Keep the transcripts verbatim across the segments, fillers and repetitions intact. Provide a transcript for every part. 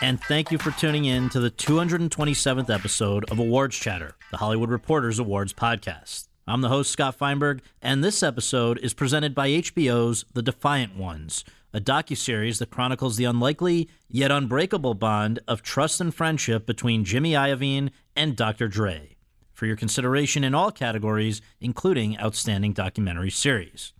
And thank you for tuning in to the two hundred twenty-seventh episode of Awards Chatter, the Hollywood Reporter's awards podcast. I'm the host, Scott Feinberg, and this episode is presented by H B O's The Defiant Ones, a docuseries that chronicles the unlikely yet unbreakable bond of trust and friendship between Jimmy Iovine and Doctor Dre, for your consideration in all categories, including Outstanding Documentary Series.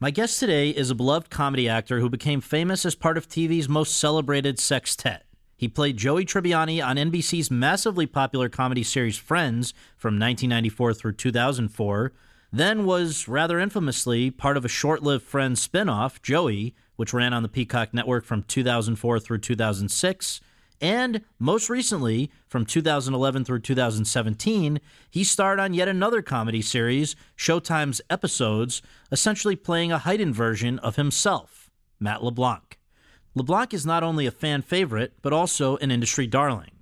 My guest today is a beloved comedy actor who became famous as part of T V's most celebrated sextet. He played Joey Tribbiani on N B C's massively popular comedy series Friends from nineteen ninety-four through two thousand four, then was rather infamously part of a short-lived Friends spinoff, Joey, which ran on the Peacock Network from two thousand four through two thousand six, and most recently, from two thousand eleven through two thousand seventeen, he starred on yet another comedy series, Showtime's Episodes, essentially playing a heightened version of himself, Matt LeBlanc. LeBlanc is not only a fan favorite, but also an industry darling.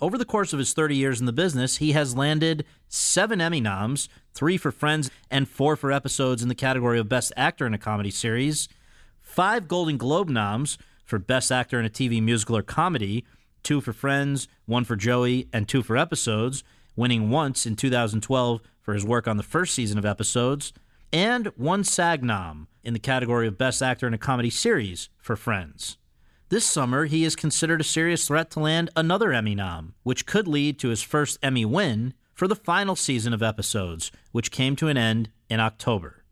Over the course of his thirty years in the business, he has landed seven Emmy noms, three for Friends and four for Episodes in the category of Best Actor in a Comedy Series, five Golden Globe noms for Best Actor in a T V Musical or Comedy, two for Friends, one for Joey, and two for Episodes, winning once in two thousand twelve for his work on the first season of Episodes, and one SAG nom in the category of Best Actor in a Comedy Series for Friends. This summer, he is considered a serious threat to land another Emmy nom, which could lead to his first Emmy win for the final season of Episodes, which came to an end in October.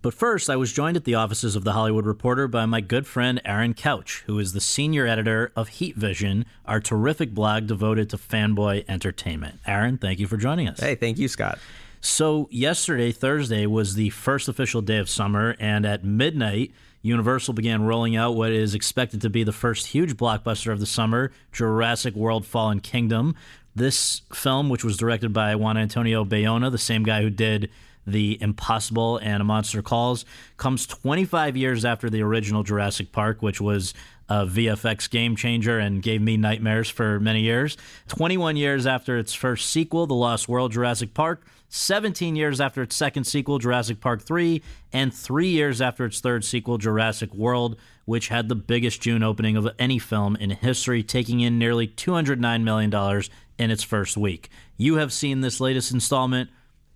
But first, I was joined at the offices of The Hollywood Reporter by my good friend Aaron Couch, who is the senior editor of Heat Vision, our terrific blog devoted to fanboy entertainment. Aaron, thank you for joining us. Hey, thank you, Scott. So yesterday, Thursday, was the first official day of summer, and at midnight, Universal began rolling out what is expected to be the first huge blockbuster of the summer, Jurassic World: Fallen Kingdom. This film, which was directed by Juan Antonio Bayona, the same guy who did The Impossible and A Monster Calls, comes twenty-five years after the original Jurassic Park, which was a V F X game changer and gave me nightmares for many years. twenty-one years after its first sequel, The Lost World: Jurassic Park, seventeen years after its second sequel, Jurassic Park three, and three years after its third sequel, Jurassic World, which had the biggest June opening of any film in history, taking in nearly two hundred nine million dollars in its first week. You have seen this latest installment.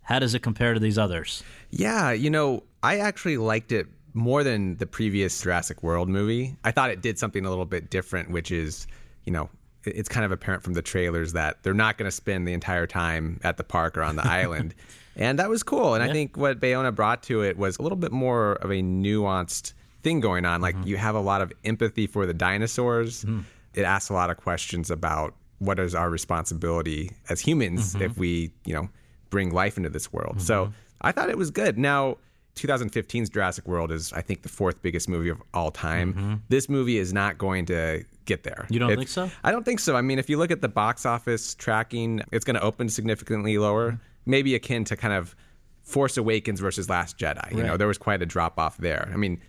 How does it compare to these others? Yeah, you know, I actually liked it more than the previous Jurassic World movie. I thought it did something a little bit different, which is, you know, it's kind of apparent from the trailers that they're not going to spend the entire time at the park or on the island. And that was cool. And yeah. I think what Bayona brought to it was a little bit more of a nuanced thing going on. Like, mm-hmm. you have a lot of empathy for the dinosaurs. Mm-hmm. It asks a lot of questions about what is our responsibility as humans, mm-hmm. if we, you know, bring life into this world. Mm-hmm. So I thought it was good. Now, twenty fifteen's Jurassic World is, I think, the fourth biggest movie of all time. Mm-hmm. This movie is not going to get there. You don't it's, think so? I don't think so. I mean, if you look at the box office tracking, it's going to open significantly lower, mm-hmm. maybe akin to kind of Force Awakens versus Last Jedi. Right. You know, there was quite a drop off there. I mean,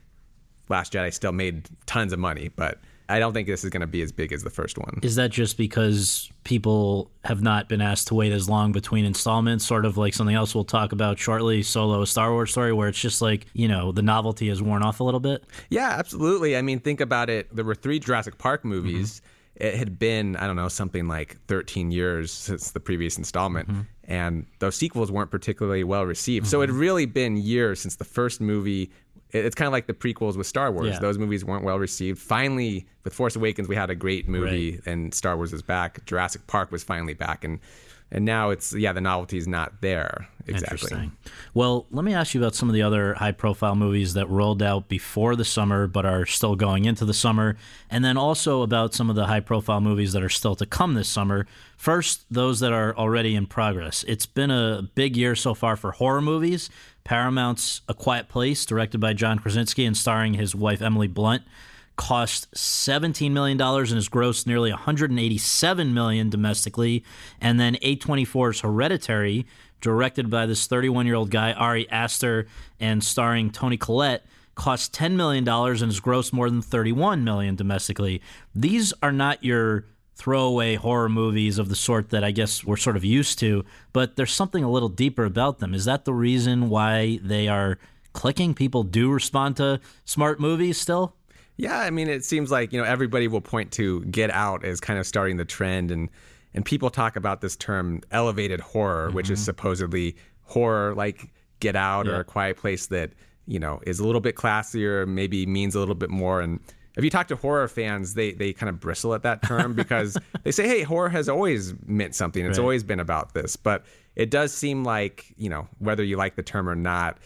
Last Jedi still made tons of money, but I don't think this is going to be as big as the first one. Is that just because people have not been asked to wait as long between installments, sort of like something else we'll talk about shortly, Solo: A Star Wars Story, where it's just like, you know, the novelty has worn off a little bit? Yeah, absolutely. I mean, think about it. There were three Jurassic Park movies, mm-hmm. it had been, I don't know, something like thirteen years since the previous installment, mm-hmm. and those sequels weren't particularly well received. Mm-hmm. So it had really been years since the first movie. It's kind of like the prequels with Star Wars. Yeah. Those movies weren't well received. Finally, with Force Awakens, we had a great movie, right. and Star Wars is back. Jurassic Park was finally back, and and now it's, yeah, the novelty is not there. Exactly. Interesting. Well, let me ask you about some of the other high-profile movies that rolled out before the summer but are still going into the summer, and then also about some of the high-profile movies that are still to come this summer. First, those that are already in progress. It's been a big year so far for horror movies. Paramount's A Quiet Place, directed by John Krasinski and starring his wife Emily Blunt, cost seventeen million dollars and has grossed nearly one hundred eighty-seven million dollars domestically. And then A twenty-four's Hereditary, directed by this thirty-one-year-old guy, Ari Aster, and starring Toni Collette, cost ten million dollars and has grossed more than thirty-one million dollars domestically. These are not your throwaway horror movies of the sort that I guess we're sort of used to, but there's something a little deeper about them. Is that the reason why they are clicking? People do respond to smart movies still? Yeah, I mean, it seems like, you know, everybody will point to Get Out as kind of starting the trend, and and people talk about this term elevated horror, mm-hmm. which is supposedly horror like Get Out yeah. or A Quiet Place that, you know, is a little bit classier, maybe means a little bit more. And if you talk to horror fans, they they kind of bristle at that term because they say, hey, horror has always meant something. It's right. always been about this. But it does seem like, you know, whether you like the term or not,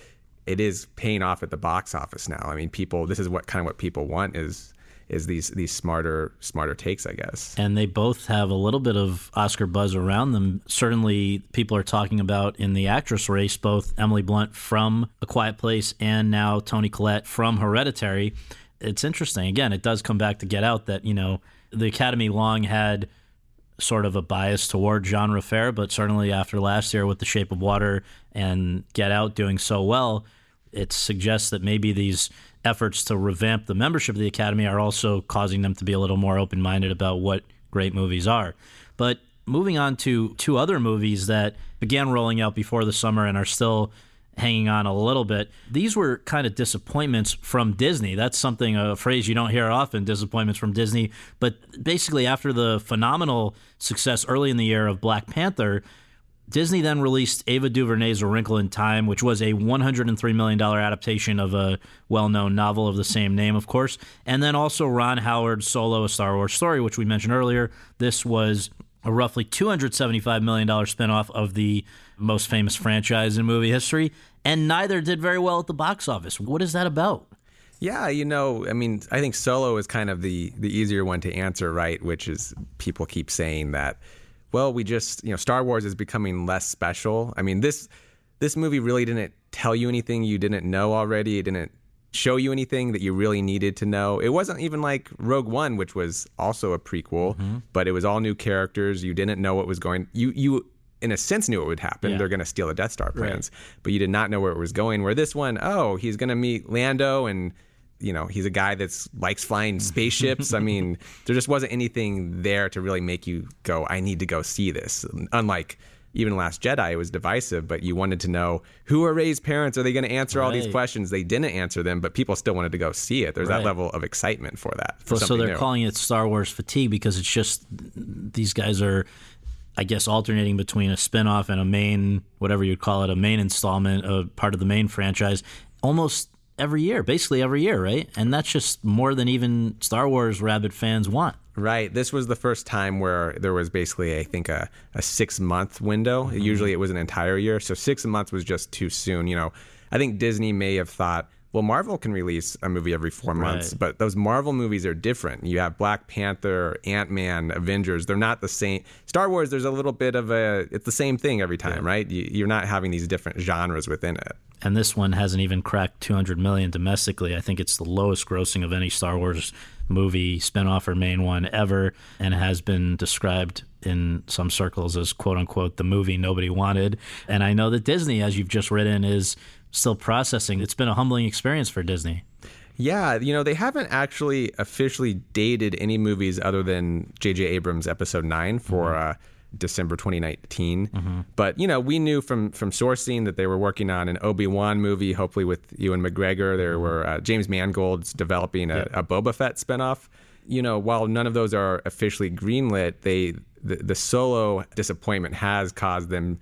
it is paying off at the box office now. I mean, people, this is what kind of what people want is is these these smarter smarter takes, I guess. And they both have a little bit of Oscar buzz around them. Certainly, people are talking about in the actress race, both Emily Blunt from A Quiet Place and now Toni Collette from Hereditary. It's interesting. Again, it does come back to Get Out that, you know, the Academy long had sort of a bias toward genre fare, but certainly after last year with The Shape of Water and Get Out doing so well, it suggests that maybe these efforts to revamp the membership of the Academy are also causing them to be a little more open-minded about what great movies are. But moving on to two other movies that began rolling out before the summer and are still hanging on a little bit. These were kind of disappointments from Disney. That's something, a phrase you don't hear often, disappointments from Disney. But basically after the phenomenal success early in the year of Black Panther, Disney then released Ava DuVernay's A Wrinkle in Time, which was a one hundred three million dollars adaptation of a well-known novel of the same name, of course. And then also Ron Howard's Solo: A Star Wars Story, which we mentioned earlier. This was a roughly two hundred seventy-five million dollars spinoff of the most famous franchise in movie history, and neither did very well at the box office. What is that about? Yeah, you know, I mean, I think Solo is kind of the, the easier one to answer, right? Which is people keep saying that, well, we just, you know, Star Wars is becoming less special. I mean, this this movie really didn't tell you anything you didn't know already. It didn't show you anything that you really needed to know. It wasn't even like Rogue One, which was also a prequel, mm-hmm. but it was all new characters. You didn't know what was going. You, you in a sense, knew what would happen. Yeah. They're going to steal the Death Star plans, right. but you did not know where it was going. Where this one, oh, he's going to meet Lando, and you know he's a guy that likes flying spaceships. I mean, there just wasn't anything there to really make you go, I need to go see this. Unlike even Last Jedi, it was divisive, but you wanted to know, who are Rey's parents? Are they going to answer right. all these questions? They didn't answer them, but people still wanted to go see it. There's right. that level of excitement for that. For well, so they're new. Calling it Star Wars fatigue because it's just these guys are, I guess, alternating between a spinoff and a main, whatever you'd call it, a main installment, a part of the main franchise, almost every year, basically every year, right? And that's just more than even Star Wars rabid fans want. Right. This was the first time where there was basically, I think, a, a six-month window. Mm-hmm. Usually it was an entire year. So six months was just too soon. You know, I think Disney may have thought, well, Marvel can release a movie every four months, right. but those Marvel movies are different. You have Black Panther, Ant-Man, Avengers. They're not the same. Star Wars, there's a little bit of a, it's the same thing every time, yeah. right? You, you're not having these different genres within it. And this one hasn't even cracked two hundred million dollars domestically. I think it's the lowest grossing of any Star Wars movie, spinoff or main one ever, and has been described in some circles as, quote-unquote, the movie nobody wanted. And I know that Disney, as you've just written, is still processing. It's been a humbling experience for Disney. Yeah, you know, they haven't actually officially dated any movies other than J J. Abrams' Episode nine for mm-hmm. uh, December twenty nineteen. Mm-hmm. But, you know, we knew from from sourcing that they were working on an Obi-Wan movie, hopefully with Ewan McGregor. There mm-hmm. were uh, James Mangold's developing a, yeah. a Boba Fett spinoff. you know, while none of those are officially greenlit, they the, the Solo disappointment has caused them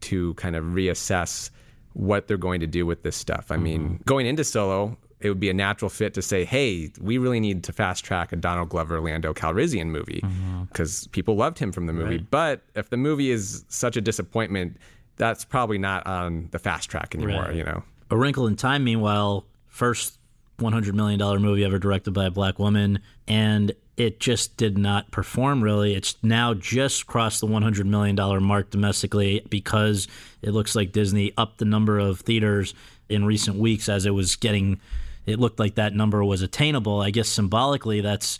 to kind of reassess what they're going to do with this stuff. I mean, mm-hmm. going into Solo, it would be a natural fit to say, hey, we really need to fast track a Donald Glover, Lando Calrissian movie, because mm-hmm. people loved him from the movie. Right. But if the movie is such a disappointment, that's probably not on the fast track anymore, right. you know. A Wrinkle in Time, meanwhile, first one hundred million dollars movie ever directed by a black woman, and it just did not perform, really. It's now just crossed the one hundred million dollars mark domestically because it looks like Disney upped the number of theaters in recent weeks as it was getting... It looked like that number was attainable. I guess symbolically that's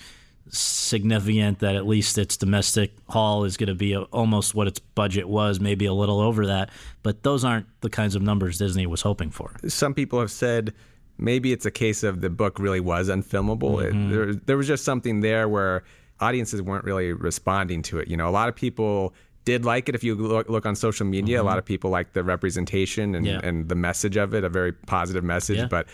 significant that at least its domestic haul is going to be almost what its budget was, maybe a little over that. But those aren't the kinds of numbers Disney was hoping for. Some people have said maybe it's a case of the book really was unfilmable. Mm-hmm. It, there, there was just something there where audiences weren't really responding to it. You know, a lot of people did like it. If you look, look on social media, mm-hmm. a lot of people liked the representation and, yeah. and the message of it, a very positive message. Yeah. But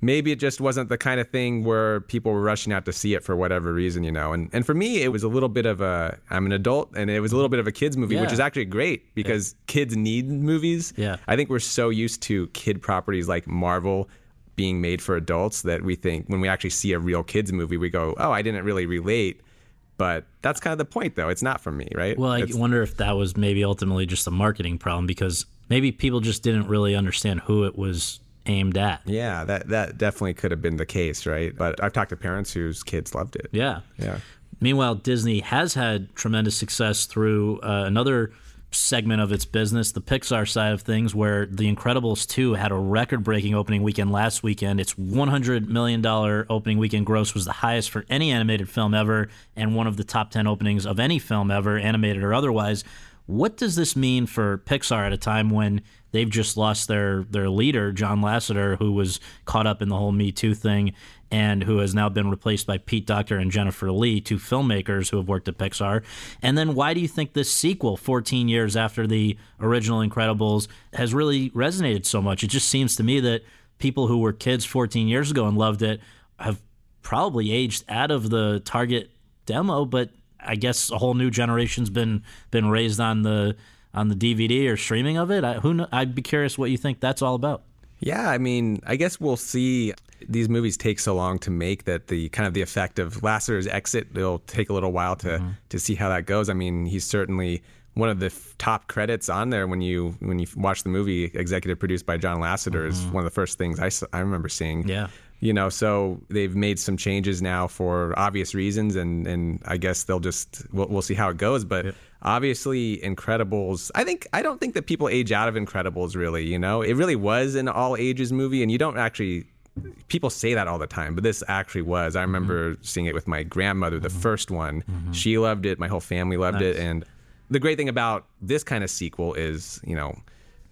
maybe it just wasn't the kind of thing where people were rushing out to see it for whatever reason, you know. And and for me, it was a little bit of a, I'm an adult, and it was a little bit of a kids movie, yeah. which is actually great because yeah. kids need movies. Yeah. I think we're so used to kid properties like Marvel being made for adults that we think when we actually see a real kids movie, we go, oh, I didn't really relate. But that's kind of the point, though. It's not for me, right? Well, I it's, wonder if that was maybe ultimately just a marketing problem, because maybe people just didn't really understand who it was aimed at. Yeah, that that definitely could have been the case, right? But I've talked to parents whose kids loved it. Yeah. Yeah. Meanwhile, Disney has had tremendous success through uh, another segment of its business, the Pixar side of things, where The Incredibles two had a record-breaking opening weekend last weekend. Its one hundred million dollars opening weekend gross was the highest for any animated film ever, and one of the top ten openings of any film ever, animated or otherwise. What does this mean for Pixar at a time when they've just lost their, their leader, John Lasseter, who was caught up in the whole Me Too thing and who has now been replaced by Pete Docter and Jennifer Lee, two filmmakers who have worked at Pixar? And then why do you think this sequel, fourteen years after the original Incredibles, has really resonated so much? It just seems to me that people who were kids fourteen years ago and loved it have probably aged out of the target demo, but I guess a whole new generation's been been raised on the on the D V D or streaming of it. I, who kn- I'd be curious what you think that's all about. Yeah, I mean, I guess we'll see. These movies take so long to make that the kind of the effect of Lasseter's exit, it'll take a little while to mm-hmm. to see how that goes. I mean, he's certainly one of the f- top credits on there when you when you watch the movie. Executive produced by John Lasseter mm-hmm. is one of the first things I I remember seeing. Yeah. You know, so they've made some changes now for obvious reasons, and, and I guess they'll just, we'll, we'll see how it goes. But yep. obviously, Incredibles, I think, I don't think that people age out of Incredibles, really, you know? It really was an all-ages movie, and you don't actually, people say that all the time, but this actually was. I remember mm-hmm. seeing it with my grandmother, the mm-hmm. first one. Mm-hmm. She loved it, my whole family loved nice. it, and the great thing about this kind of sequel is, you know,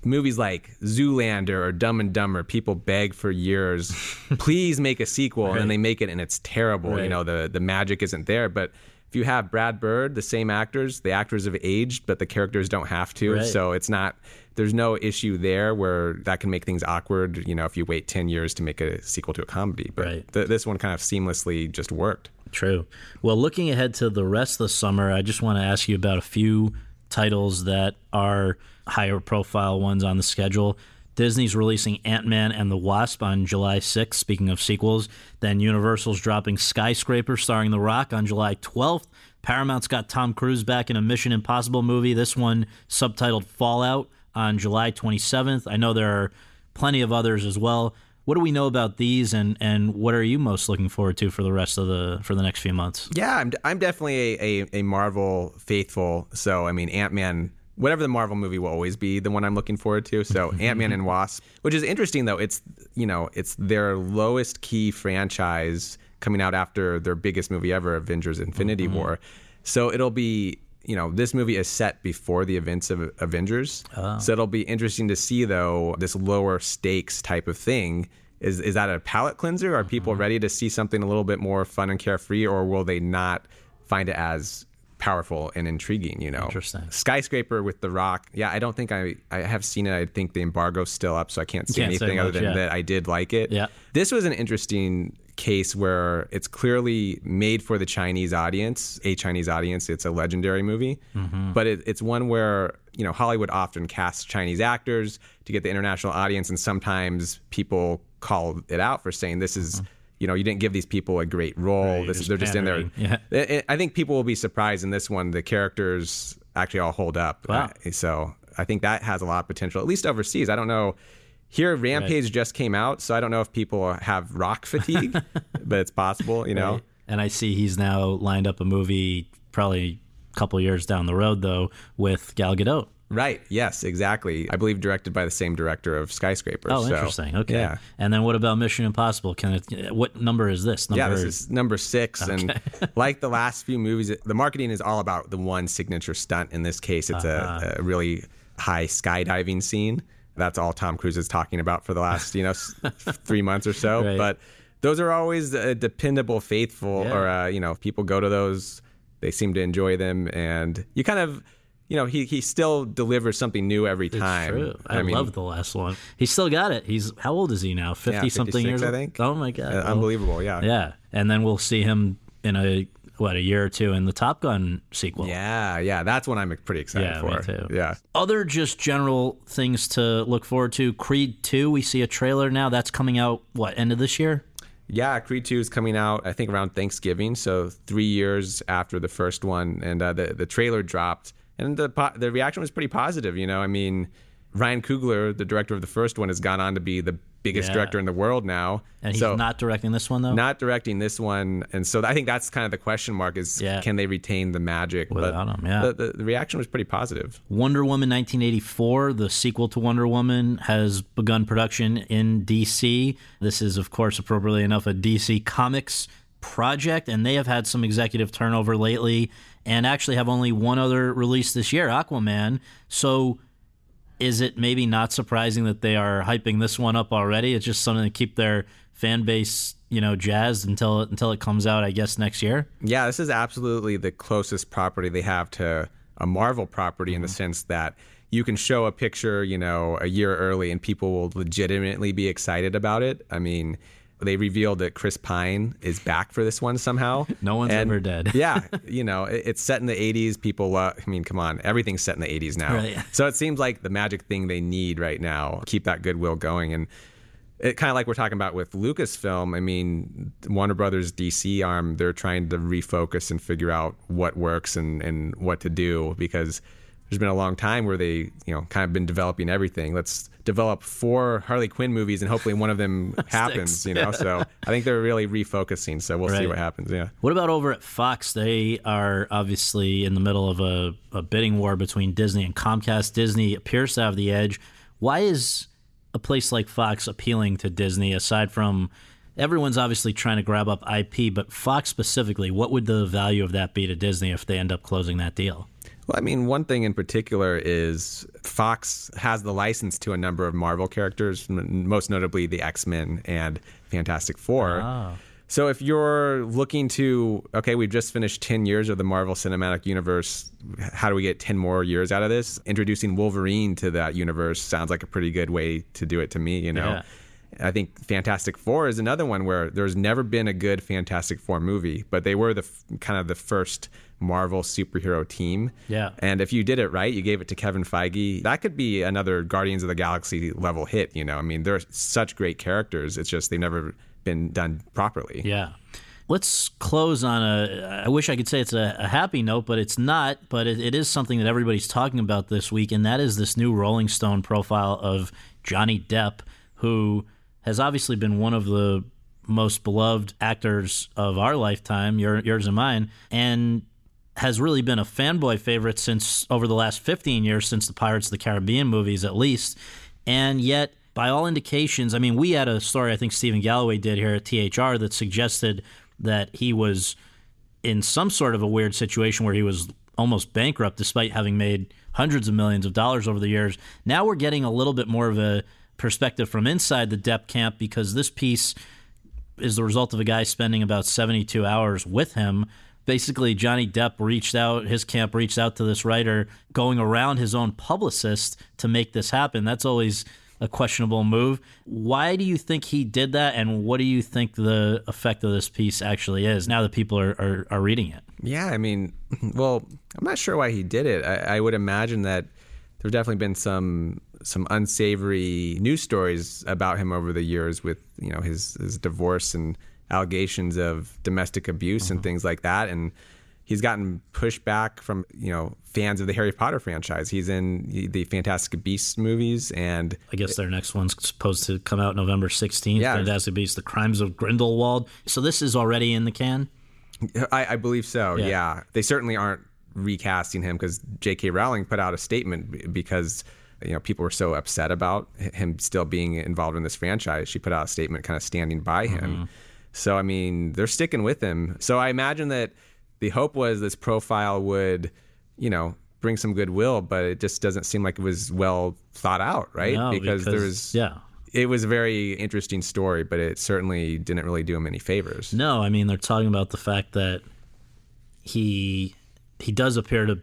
movies like Zoolander or Dumb and Dumber, people beg for years, please make a sequel, right. and then they make it, and it's terrible. Right. You know, the, the magic isn't there. But if you have Brad Bird, the same actors, the actors have aged, but the characters don't have to. Right. So it's not, there's no issue there where that can make things awkward, you know, if you wait ten years to make a sequel to a comedy. But right. th- this one kind of seamlessly just worked. True. Well, looking ahead to the rest of the summer, I just want to ask you about a few titles that are higher profile ones on the schedule. Disney's releasing Ant-Man and the Wasp on July sixth, speaking of sequels. Then Universal's dropping Skyscraper starring The Rock on July twelfth. Paramount's got Tom Cruise back in a Mission Impossible movie, this one subtitled Fallout, on July twenty-seventh. I know there are plenty of others as well. What do we know about these, and, and what are you most looking forward to for the rest of the for the next few months? Yeah, I'm I'm definitely a, a, a Marvel faithful. So, I mean, Ant-Man, whatever the Marvel movie will always be the one I'm looking forward to. So Ant-Man and Wasp, which is interesting, though. It's, you know, it's their lowest key franchise coming out after their biggest movie ever, Avengers Infinity mm-hmm. War. So it'll be, you know, this movie is set before the events of Avengers. Oh. So it'll be interesting to see, though, this lower stakes type of thing. Is is that a palate cleanser? Are people mm-hmm. ready to see something a little bit more fun and carefree, or will they not find it as powerful and intriguing, you know? Interesting. Skyscraper with The Rock. Yeah, I don't think I, I have seen it. I think the embargo's still up, so I can't say can't anything say much, other than yeah. that I did like it. Yeah. This was an interesting case where it's clearly made for the Chinese audience, a Chinese audience. It's a legendary movie, mm-hmm. but it, it's one where, you know, Hollywood often casts Chinese actors to get the international audience. And sometimes people call it out for saying this is, mm-hmm. you know, you didn't give these people a great role. Right, this is, they're just in there. Yeah. I think people will be surprised in this one. The characters actually all hold up. Wow. Uh, so I think that has a lot of potential, at least overseas. I don't know. Here, Rampage right. just came out, so I don't know if people have rock fatigue, but it's possible, you know. Right. And I see he's now lined up a movie probably a couple years down the road, though, with Gal Gadot. Right. Yes, exactly. I believe directed by the same director of Skyscraper. Oh, so, interesting. Okay. Yeah. And then what about Mission Impossible? Can it, what number is this? Number... Yeah, this is number six. Okay. And like the last few movies, the marketing is all about the one signature stunt. In this case, it's uh-huh. a, a really high skydiving scene. That's all Tom Cruise is talking about for the last, you know, three months or so. Right. But those are always uh, dependable, faithful, yeah. or, uh, you know, people go to those. They seem to enjoy them. And you kind of, you know, he he still delivers something new every time. It's true. I, I mean, love the last one. He's still got it. He's how old is he now? fifty-something yeah, years old? I think. Oh, my God. Uh, unbelievable, yeah. Yeah. And then we'll see him in a... what, a year or two in the Top Gun sequel. Yeah, yeah. That's what I'm pretty excited yeah, for. Me too. Yeah. Other just general things to look forward to. Creed two, we see a trailer now. That's coming out, what, end of this year? Yeah, Creed two is coming out, I think, around Thanksgiving. So three years after the first one. And uh, the, the trailer dropped. And the po- the reaction was pretty positive, you know. I mean, Ryan Coogler, the director of the first one, has gone on to be the biggest yeah. director in the world now. And he's so, not directing this one, though? Not directing this one. And so I think that's kind of the question mark is, yeah. can they retain the magic? Without but him, yeah. The, the, the reaction was pretty positive. Wonder Woman nineteen eighty-four, the sequel to Wonder Woman, has begun production in D C. This is, of course, appropriately enough, a D C Comics project, and they have had some executive turnover lately and actually have only one other release this year, Aquaman. So... is it maybe not surprising that they are hyping this one up already? It's just something to keep their fan base, you know, jazzed until until it comes out, I guess, next year. Yeah, this is absolutely the closest property they have to a Marvel property mm-hmm. in the sense that you can show a picture, you know, a year early and people will legitimately be excited about it. I mean, they revealed that Chris Pine is back for this one somehow. No one's and, ever dead. yeah. You know, it, it's set in the eighties. People, uh, I mean, come on. Everything's set in the eighties now. Right, yeah. So it seems like the magic thing they need right now, keep that goodwill going. And it kind of like we're talking about with Lucasfilm. I mean, Warner Brothers D C arm, they're trying to refocus and figure out what works and, and what to do because there's been a long time where they, you know, kind of been developing everything. Let's develop four Harley Quinn movies and hopefully one of them happens, you know. Yeah. So I think they're really refocusing. So we'll right. see what happens. Yeah. What about over at Fox? They are obviously in the middle of a, a bidding war between Disney and Comcast. Disney appears to have the edge. Why is a place like Fox appealing to Disney aside from everyone's obviously trying to grab up I P, but Fox specifically, what would the value of that be to Disney if they end up closing that deal? Well, I mean, one thing in particular is Fox has the license to a number of Marvel characters, m- most notably the X-Men and Fantastic Four. Oh. So if you're looking to, okay, we've just finished ten years of the Marvel Cinematic Universe. How do we get ten more years out of this? Introducing Wolverine to that universe sounds like a pretty good way to do it to me, you know? Yeah. I think Fantastic Four is another one where there's never been a good Fantastic Four movie, but they were the f- kind of the first Marvel superhero team. Yeah. And if you did it right, you gave it to Kevin Feige, that could be another Guardians of the Galaxy level hit, you know. I mean, they're such great characters. It's just they've never been done properly. Yeah. Let's close on a, I wish I could say it's a, a happy note, but it's not. But it, it is something that everybody's talking about this week, and that is this new Rolling Stone profile of Johnny Depp, who has obviously been one of the most beloved actors of our lifetime, your, yours and mine, and has really been a fanboy favorite since over the last fifteen years, since the Pirates of the Caribbean movies at least. And yet, by all indications, I mean, we had a story I think Stephen Galloway did here at T H R that suggested that he was in some sort of a weird situation where he was almost bankrupt despite having made hundreds of millions of dollars over the years. Now we're getting a little bit more of a perspective from inside the Depp camp because this piece is the result of a guy spending about seventy-two hours with him. Basically, Johnny Depp reached out, his camp reached out to this writer, going around his own publicist to make this happen. That's always a questionable move. Why do you think he did that, and what do you think the effect of this piece actually is now that people are, are, are reading it? Yeah, I mean, well, I'm not sure why he did it. I, I would imagine that there's definitely been some some unsavory news stories about him over the years with, you know, his, his divorce and allegations of domestic abuse mm-hmm. and things like that. And he's gotten pushback from, you know, fans of the Harry Potter franchise. He's in the Fantastic Beasts movies, and I guess their next one's supposed to come out November sixteenth. Yeah. Fantastic Beasts, The Crimes of Grindelwald. So this is already in the can? I, I believe so, yeah. yeah. They certainly aren't recasting him, because J K. Rowling put out a statement because, you know, people were so upset about him still being involved in this franchise. She put out a statement kind of standing by him. Mm-hmm. So, I mean, they're sticking with him. So I imagine that the hope was this profile would, you know, bring some goodwill, but it just doesn't seem like it was well thought out, right? No, because, because there was, yeah, it was a very interesting story, but it certainly didn't really do him any favors. No, I mean, they're talking about the fact that he he does appear to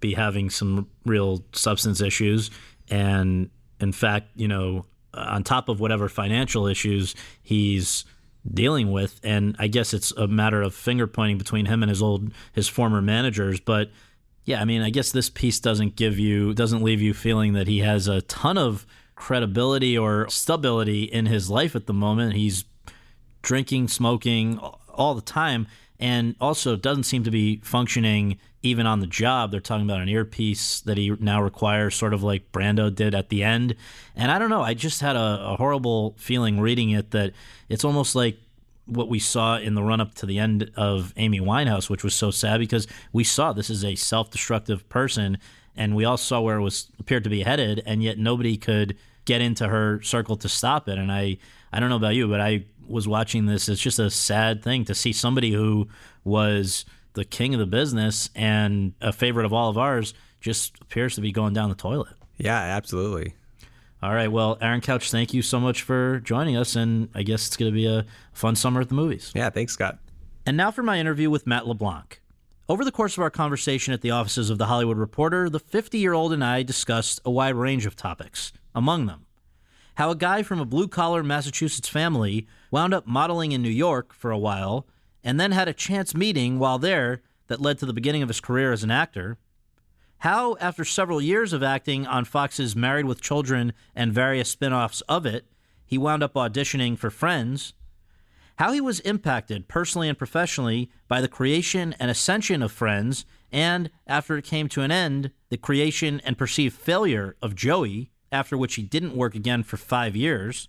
be having some real substance issues, and in fact, you know, on top of whatever financial issues he's dealing with, and I guess it's a matter of finger pointing between him and his old his former managers. But yeah, I mean, I guess this piece doesn't give you doesn't leave you feeling that he has a ton of credibility or stability in his life at the moment. He's drinking, smoking all the time, and also doesn't seem to be functioning even on the job. They're talking about an earpiece that he now requires, sort of like Brando did at the end. And I don't know, I just had a, a horrible feeling reading it that it's almost like what we saw in the run-up to the end of Amy Winehouse, which was so sad, because we saw this is a self-destructive person, and we all saw where it was appeared to be headed, and yet nobody could get into her circle to stop it. And I, I don't know about you, but I was watching this. It's just a sad thing to see somebody who was the king of the business and a favorite of all of ours just appears to be going down the toilet. Yeah, absolutely. All right. Well, Aaron Couch, thank you so much for joining us. And I guess it's going to be a fun summer at the movies. Yeah, thanks, Scott. And now for my interview with Matt LeBlanc. Over the course of our conversation at the offices of The Hollywood Reporter, the fifty-year-old and I discussed a wide range of topics, among them how a guy from a blue-collar Massachusetts family wound up modeling in New York for a while and then had a chance meeting while there that led to the beginning of his career as an actor, how, after several years of acting on Fox's Married with Children and various spin-offs of it, he wound up auditioning for Friends, how he was impacted personally and professionally by the creation and ascension of Friends, and, after it came to an end, the creation and perceived failure of Joey, after which he didn't work again for five years,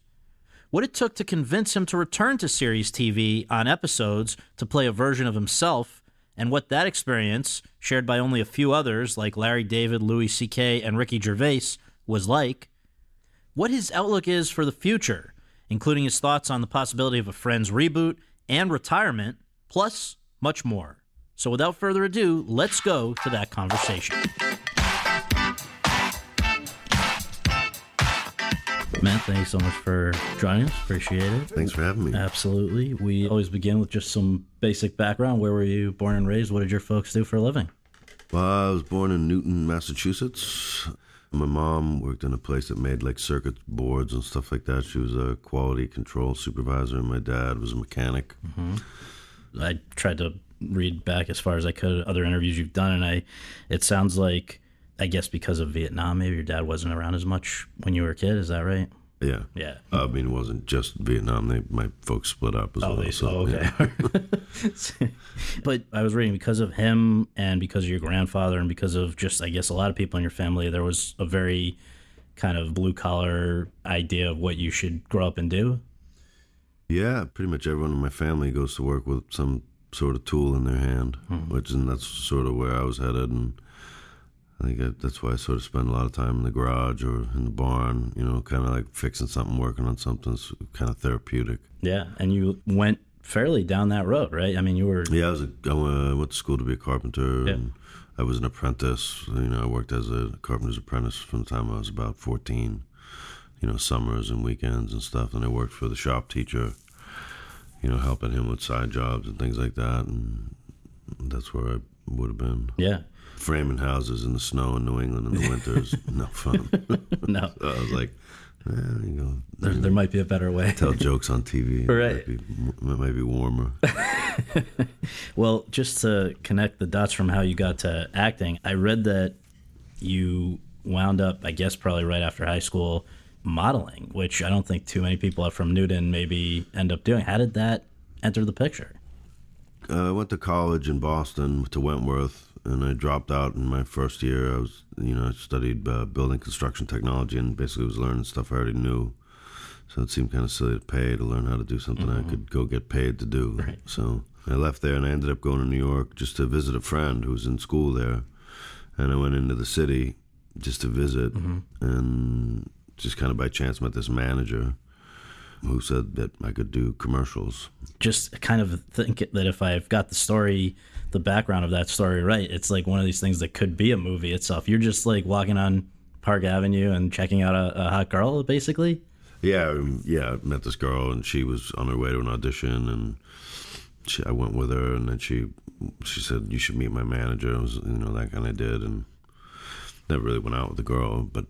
what it took to convince him to return to series T V on Episodes to play a version of himself, and what that experience, shared by only a few others like Larry David, Louis C K, and Ricky Gervais, was like, what his outlook is for the future, including his thoughts on the possibility of a Friends reboot and retirement, plus much more. So without further ado, let's go to that conversation. Matt, thanks so much for joining us. Appreciate it. Thanks for having me. Absolutely. We always begin with just some basic background. Where were you born and raised? What did your folks do for a living? Well, I was born in Newton, Massachusetts. My mom worked in a place that made like circuit boards and stuff like that. She was a quality control supervisor, and my dad was a mechanic. Mm-hmm. I tried to read back as far as I could other interviews you've done, and I, it sounds like, I guess because of Vietnam, maybe your dad wasn't around as much when you were a kid. Is that right? Yeah. Yeah. I mean, it wasn't just Vietnam. They, my folks split up as oh, well. They, so, oh, okay. Yeah. But I was reading, because of him and because of your grandfather and because of just, I guess, a lot of people in your family, there was a very kind of blue-collar idea of what you should grow up and do. Yeah. Pretty much everyone in my family goes to work with some sort of tool in their hand, hmm. which, and that's sort of where I was headed, and I think I, that's why I sort of spend a lot of time in the garage or in the barn, you know, kind of like fixing something, working on something. It's kind of therapeutic. Yeah, and you went fairly down that road, right? I mean, you were... Yeah, I, was a, I went to school to be a carpenter, yeah. and I was an apprentice. You know, I worked as a carpenter's apprentice from the time I was about fourteen, you know, summers and weekends and stuff, and I worked for the shop teacher, you know, helping him with side jobs and things like that, and that's where I would have been. Yeah. Framing houses in the snow in New England in the winter is no fun. No. So I was like, Eh, you know, there, there might be a better way. Tell jokes on T V. Right. It might be, it might be warmer. Well, just to connect the dots from how you got to acting, I read that you wound up, I guess probably right after high school, modeling, which I don't think too many people up from Newton maybe end up doing. How did that enter the picture? Uh, I went to college in Boston, to Wentworth, and I dropped out in my first year. I was, you know, I studied uh, building construction technology, and basically was learning stuff I already knew. So it seemed kind of silly to pay to learn how to do something mm-hmm. I could go get paid to do. Right. So I left there and I ended up going to New York just to visit a friend who was in school there. And I went into the city just to visit, mm-hmm. and just kind of by chance met this manager who said that I could do commercials. Just kind of think that if I've got the story, the background of that story right, it's like one of these things that could be a movie itself. You're just like walking on Park Avenue and checking out a, a hot girl, basically? Yeah, yeah. I met this girl, and she was on her way to an audition, and she, I went with her, and then she she said, you should meet my manager. It was, you know, that kind of did, and never really went out with the girl, but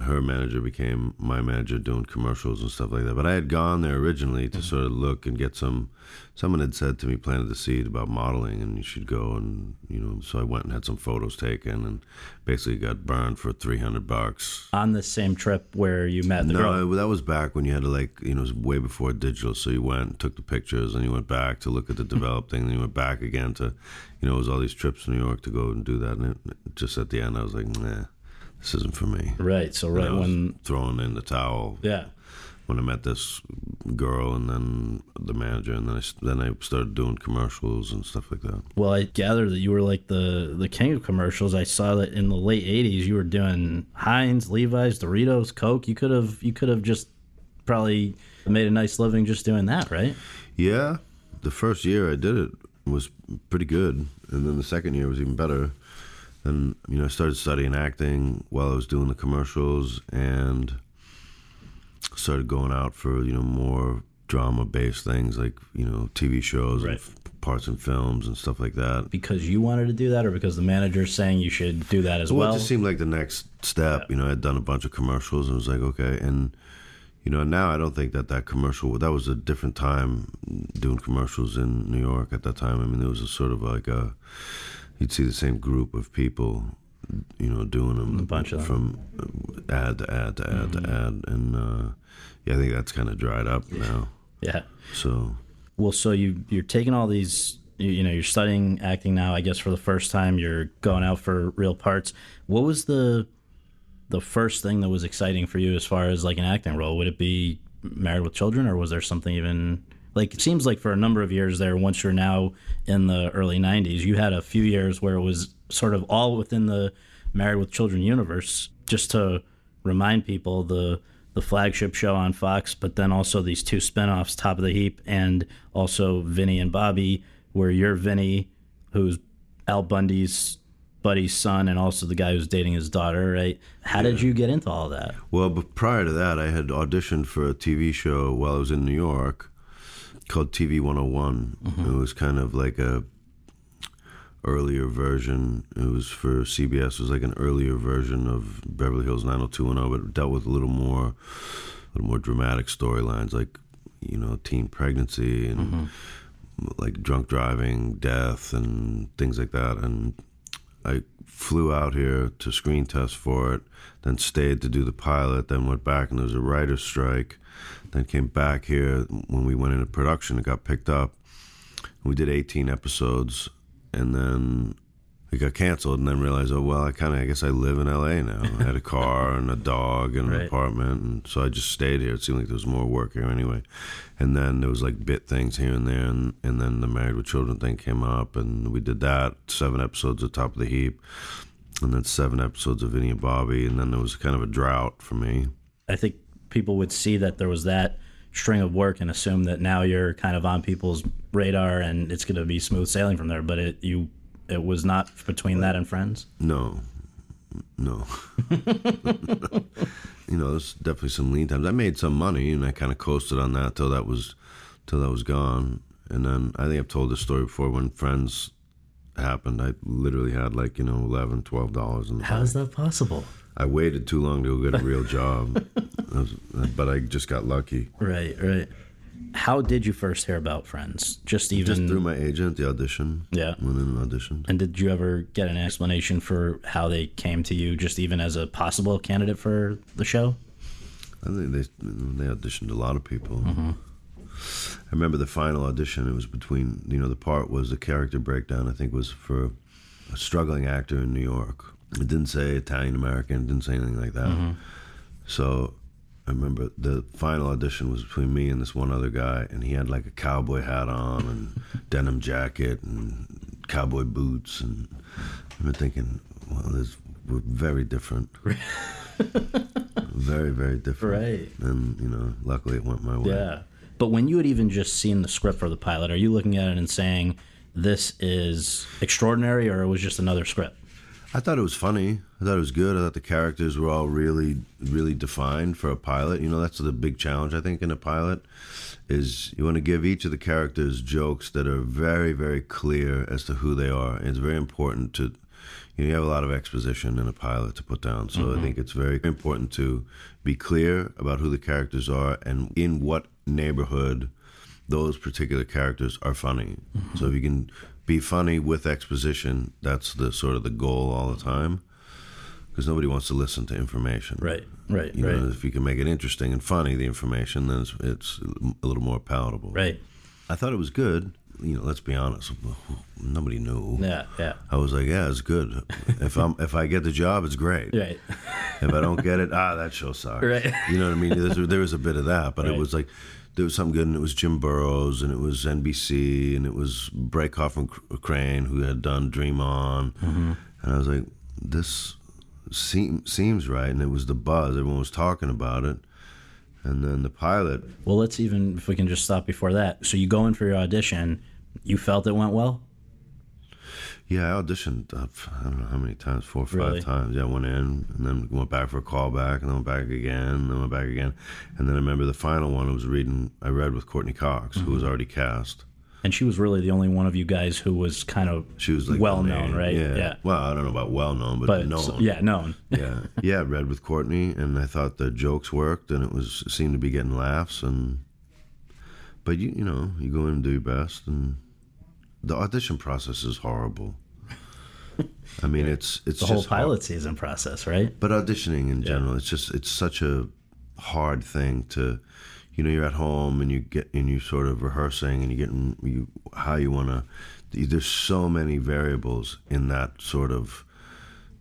her manager became my manager doing commercials and stuff like that. But I had gone there originally to mm-hmm. sort of look and get some, someone had said to me, planted the seed about modeling and you should go and, you know, so I went and had some photos taken and basically got burned for three hundred bucks. On the same trip where you met the no, girl? No, that was back when you had to like, you know, it was way before digital. So you went and took the pictures and you went back to look at the developed thing. And you went back again to, you know, it was all these trips to New York to go and do that. And it, just at the end, I was like, nah, this isn't for me. Right. So right when throwing in the towel. Yeah. When I met this girl and then the manager, and then I, then I started doing commercials and stuff like that. Well, I gather that you were like the, the king of commercials. I saw that in the late eighties you were doing Heinz, Levi's, Doritos, Coke. You could have you could have just probably made a nice living just doing that, right? Yeah. The first year I did it was pretty good, and then the second year was even better. And, you know, I started studying acting while I was doing the commercials, and started going out for, you know, more drama-based things like, you know, T V shows, right, and parts in films and stuff like that. Because you wanted to do that, or because the manager's saying you should do that as well? Well, it just seemed like the next step. Yeah. You know, I'd done a bunch of commercials and was like, okay. And, you know, now I don't think that that commercial, that was a different time doing commercials in New York at that time. I mean, there was a sort of like a, you'd see the same group of people, you know, doing them, a bunch of from them. ad to ad to ad mm-hmm. to ad, and uh, yeah, I think that's kind of dried up now. Yeah. So. Well, so you you're taking all these, you, you know, you're studying acting now. I guess for the first time, you're going out for real parts. What was the the first thing that was exciting for you as far as like an acting role? Would it be Married with Children, or was there something even? Like, it seems like for a number of years there, once you're now in the early nineties, you had a few years where it was sort of all within the Married with Children universe. Just to remind people, the the flagship show on Fox, but then also these two spinoffs, Top of the Heap and also Vinny and Bobby, where you're Vinny, who's Al Bundy's buddy's son, and also the guy who's dating his daughter, right? How yeah. did you get into all that? Well, but prior to that, I had auditioned for a T V show while I was in New York, called T V one oh one. Mm-hmm. It was kind of like a earlier version. It was for C B S. It was like an earlier version of Beverly Hills nine oh two one oh, but it dealt with a little more, a little more dramatic storylines, like, you know, teen pregnancy and mm-hmm. like drunk driving, death, and things like that. And I flew out here to screen test for it, then stayed to do the pilot, then went back, and there was a writer's strike. Then came back here. When we went into production, it got picked up. We did eighteen episodes, and then it got canceled, and then realized, oh, well, I kind of, I guess I live in L A now. I had a car and a dog and right. an apartment, and so I just stayed here. It seemed like there was more work here anyway. And then there was like bit things here and there, and, and then the Married with Children thing came up, and we did that, seven episodes of Top of the Heap, and then seven episodes of Vinny and Bobby, and then there was kind of a drought for me. I think people would see that there was that string of work and assume that now you're kind of on people's radar and it's going to be smooth sailing from there. But it you it was not between that and Friends? No. No. You know, there's definitely some lean times. I made some money, and I kind of coasted on that till that was till that was gone. And then I think I've told this story before. When Friends happened, I literally had like, you know, eleven, twelve dollars in the How bank. Is that possible? I waited too long to get a real job, I was, but I just got lucky. Right, right. How did you first hear about Friends? Just even just through my agent, the audition. Yeah, went in and auditioned. And did you ever get an explanation for how they came to you, just even as a possible candidate for the show? I think they they auditioned a lot of people. Mm-hmm. I remember the final audition. It was between, you know, the part was the character breakdown. I think was for a struggling actor in New York. It didn't say Italian American. Didn't say anything like that. Mm-hmm. So. I remember the final audition was between me and this one other guy, and he had like a cowboy hat on and denim jacket and cowboy boots. And I am thinking, well, this, we're very different. Very, very different. Right. And, you know, luckily it went my way. Yeah. But when you had even just seen the script for the pilot, are you looking at it and saying, this is extraordinary, or it was just another script? I thought it was funny. I thought it was good. I thought the characters were all really, really defined for a pilot. You know, that's the big challenge, I think, in a pilot, is you want to give each of the characters jokes that are very, very clear as to who they are. And it's very important to, you know, you have a lot of exposition in a pilot to put down. So mm-hmm. I think it's very important to be clear about who the characters are and in what neighborhood those particular characters are funny. Mm-hmm. So if you can be funny with exposition, that's the sort of the goal all the time, because nobody wants to listen to information. Right, right, you right. know, if you can make it interesting and funny, the information, then it's, it's a little more palatable. Right. I thought it was good. You know, let's be honest, nobody knew. Yeah, yeah. I was like, yeah, it's good. If I'm, if I get the job, it's great. Right. If I don't get it, ah, that show sucks. Right. You know what I mean? There's, there was a bit of that, but right. It was like, there was something good, and it was Jim Burrows, and it was N B C, and it was Breakhoff and Crane, who had done Dream On. Mm-hmm. And I was like, this seem, seems right, and it was the buzz. Everyone was talking about it. And then the pilot. Well, let's even, if we can just stop before that. So you go in for your audition. You felt it went well? Yeah, I auditioned, uh, I don't know how many times, four or five really? times. Yeah, I went in, and then went back for a callback, and then went back again, and then went back again. And then I remember the final one I was reading, I read with Courtney Cox, mm-hmm. who was already cast. And she was really the only one of you guys who was kind of she was like well-known, right? Yeah. yeah. Well, I don't know about well-known, but, but known. So, yeah, known. yeah, yeah. I read with Courtney, and I thought the jokes worked, and it was seemed to be getting laughs. and But, you you know, you go in and do your best, and the audition process is horrible. I mean, it's it's the just whole pilot hard. season process, right? But auditioning in yeah. general, it's just it's such a hard thing to, you know, you're at home and you get and you sort of rehearsing and you getting you how you want to. There's so many variables in that sort of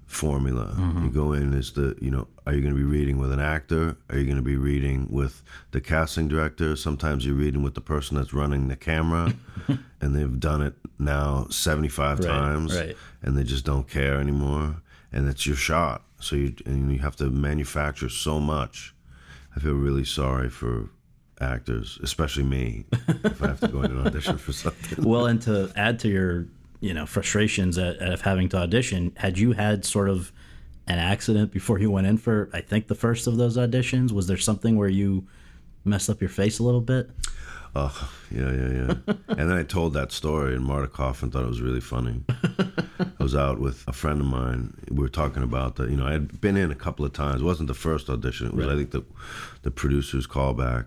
formula. Mm-hmm. You go in as the you know, are you going to be reading with an actor? Are you going to be reading with the casting director? Sometimes you're reading with the person that's running the camera. And they've done it now seventy-five right, times, right. and they just don't care anymore. And it's your shot, so you and you have to manufacture so much. I feel really sorry for actors, especially me, if I have to go in and audition for something. Well, and to add to your, you know, frustrations at, at having to audition, had you had sort of an accident before you went in for, I think, the first of those auditions? Was there something where you messed up your face a little bit? Oh, yeah, yeah, yeah. And then I told that story, and Marta Kauffman thought it was really funny. I was out with a friend of mine. We were talking about the, you know, I had been in a couple of times. It wasn't the first audition. It was, right. I think, the the producer's callback.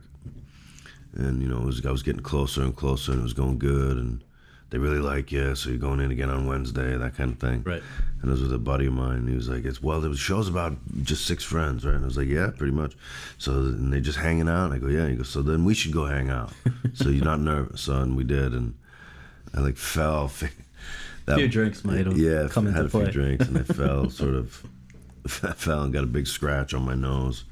And, you know, it was, I was getting closer and closer, and it was going good. And they really like, yeah, so you're going in again on Wednesday, that kind of thing. Right. And I was with a buddy of mine, and he was like, "It's well, there was shows about just six friends, right?" And I was like, "Yeah, pretty much." So, and they're just hanging out. And I go, "Yeah." And he goes, "So then we should go hang out. So you're not nervous." So, and we did, and I like fell. That, a few drinks might have yeah, come into play. Yeah, had a few drinks, and I fell, sort of, I fell and got a big scratch on my nose.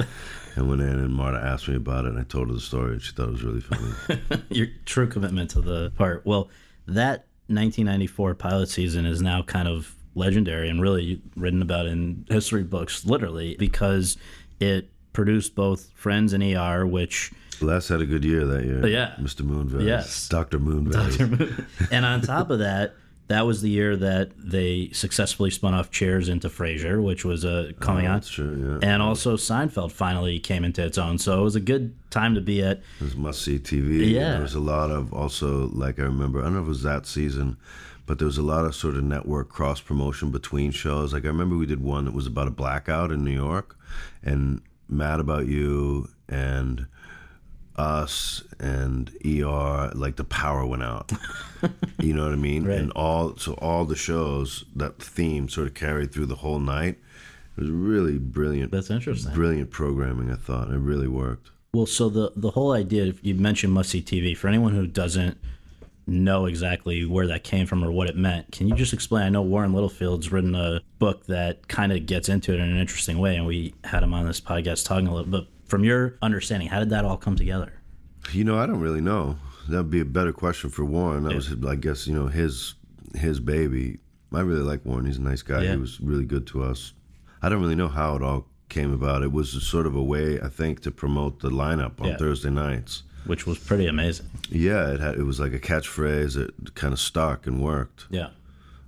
And went in, and Marta asked me about it, and I told her the story, and she thought it was really funny. Your true commitment to the part. Well, that nineteen ninety-four pilot season is now kind of legendary and really written about in history books, literally, because it produced both Friends and E R, which... Les had a good year that year. Yeah. Mister Moonves. Yes. Doctor Moonves. Doctor Moon. And on top of that, that was the year that they successfully spun off Cheers into Frasier, which was a coming oh, that's out. True, yeah. And also Seinfeld finally came into its own. So it was a good time to be at. It was must see T V. Yeah. There was a lot of also, like I remember, I don't know if it was that season, but there was a lot of sort of network cross promotion between shows. Like I remember we did one that was about a blackout in New York, and Mad About You and Us and E R, like the power went out. You know what I mean? Right. And all so all the shows, that theme sort of carried through the whole night. It was really brilliant. That's interesting. Brilliant programming, I thought. It really worked. Well, so the the whole idea, you mentioned must-see T V. For anyone who doesn't know exactly where that came from or what it meant, can you just explain? I know Warren Littlefield's written a book that kind of gets into it in an interesting way, and we had him on this podcast talking a little bit. From your understanding, how did that all come together? You know, I don't really know. That would be a better question for Warren. That yeah. was, I guess, you know, his his baby. I really like Warren. He's a nice guy. Yeah. He was really good to us. I don't really know how it all came about. It was sort of a way, I think, to promote the lineup on yeah. Thursday nights. Which was pretty amazing. Yeah, it had, it was like a catchphrase that kind of stuck and worked. Yeah.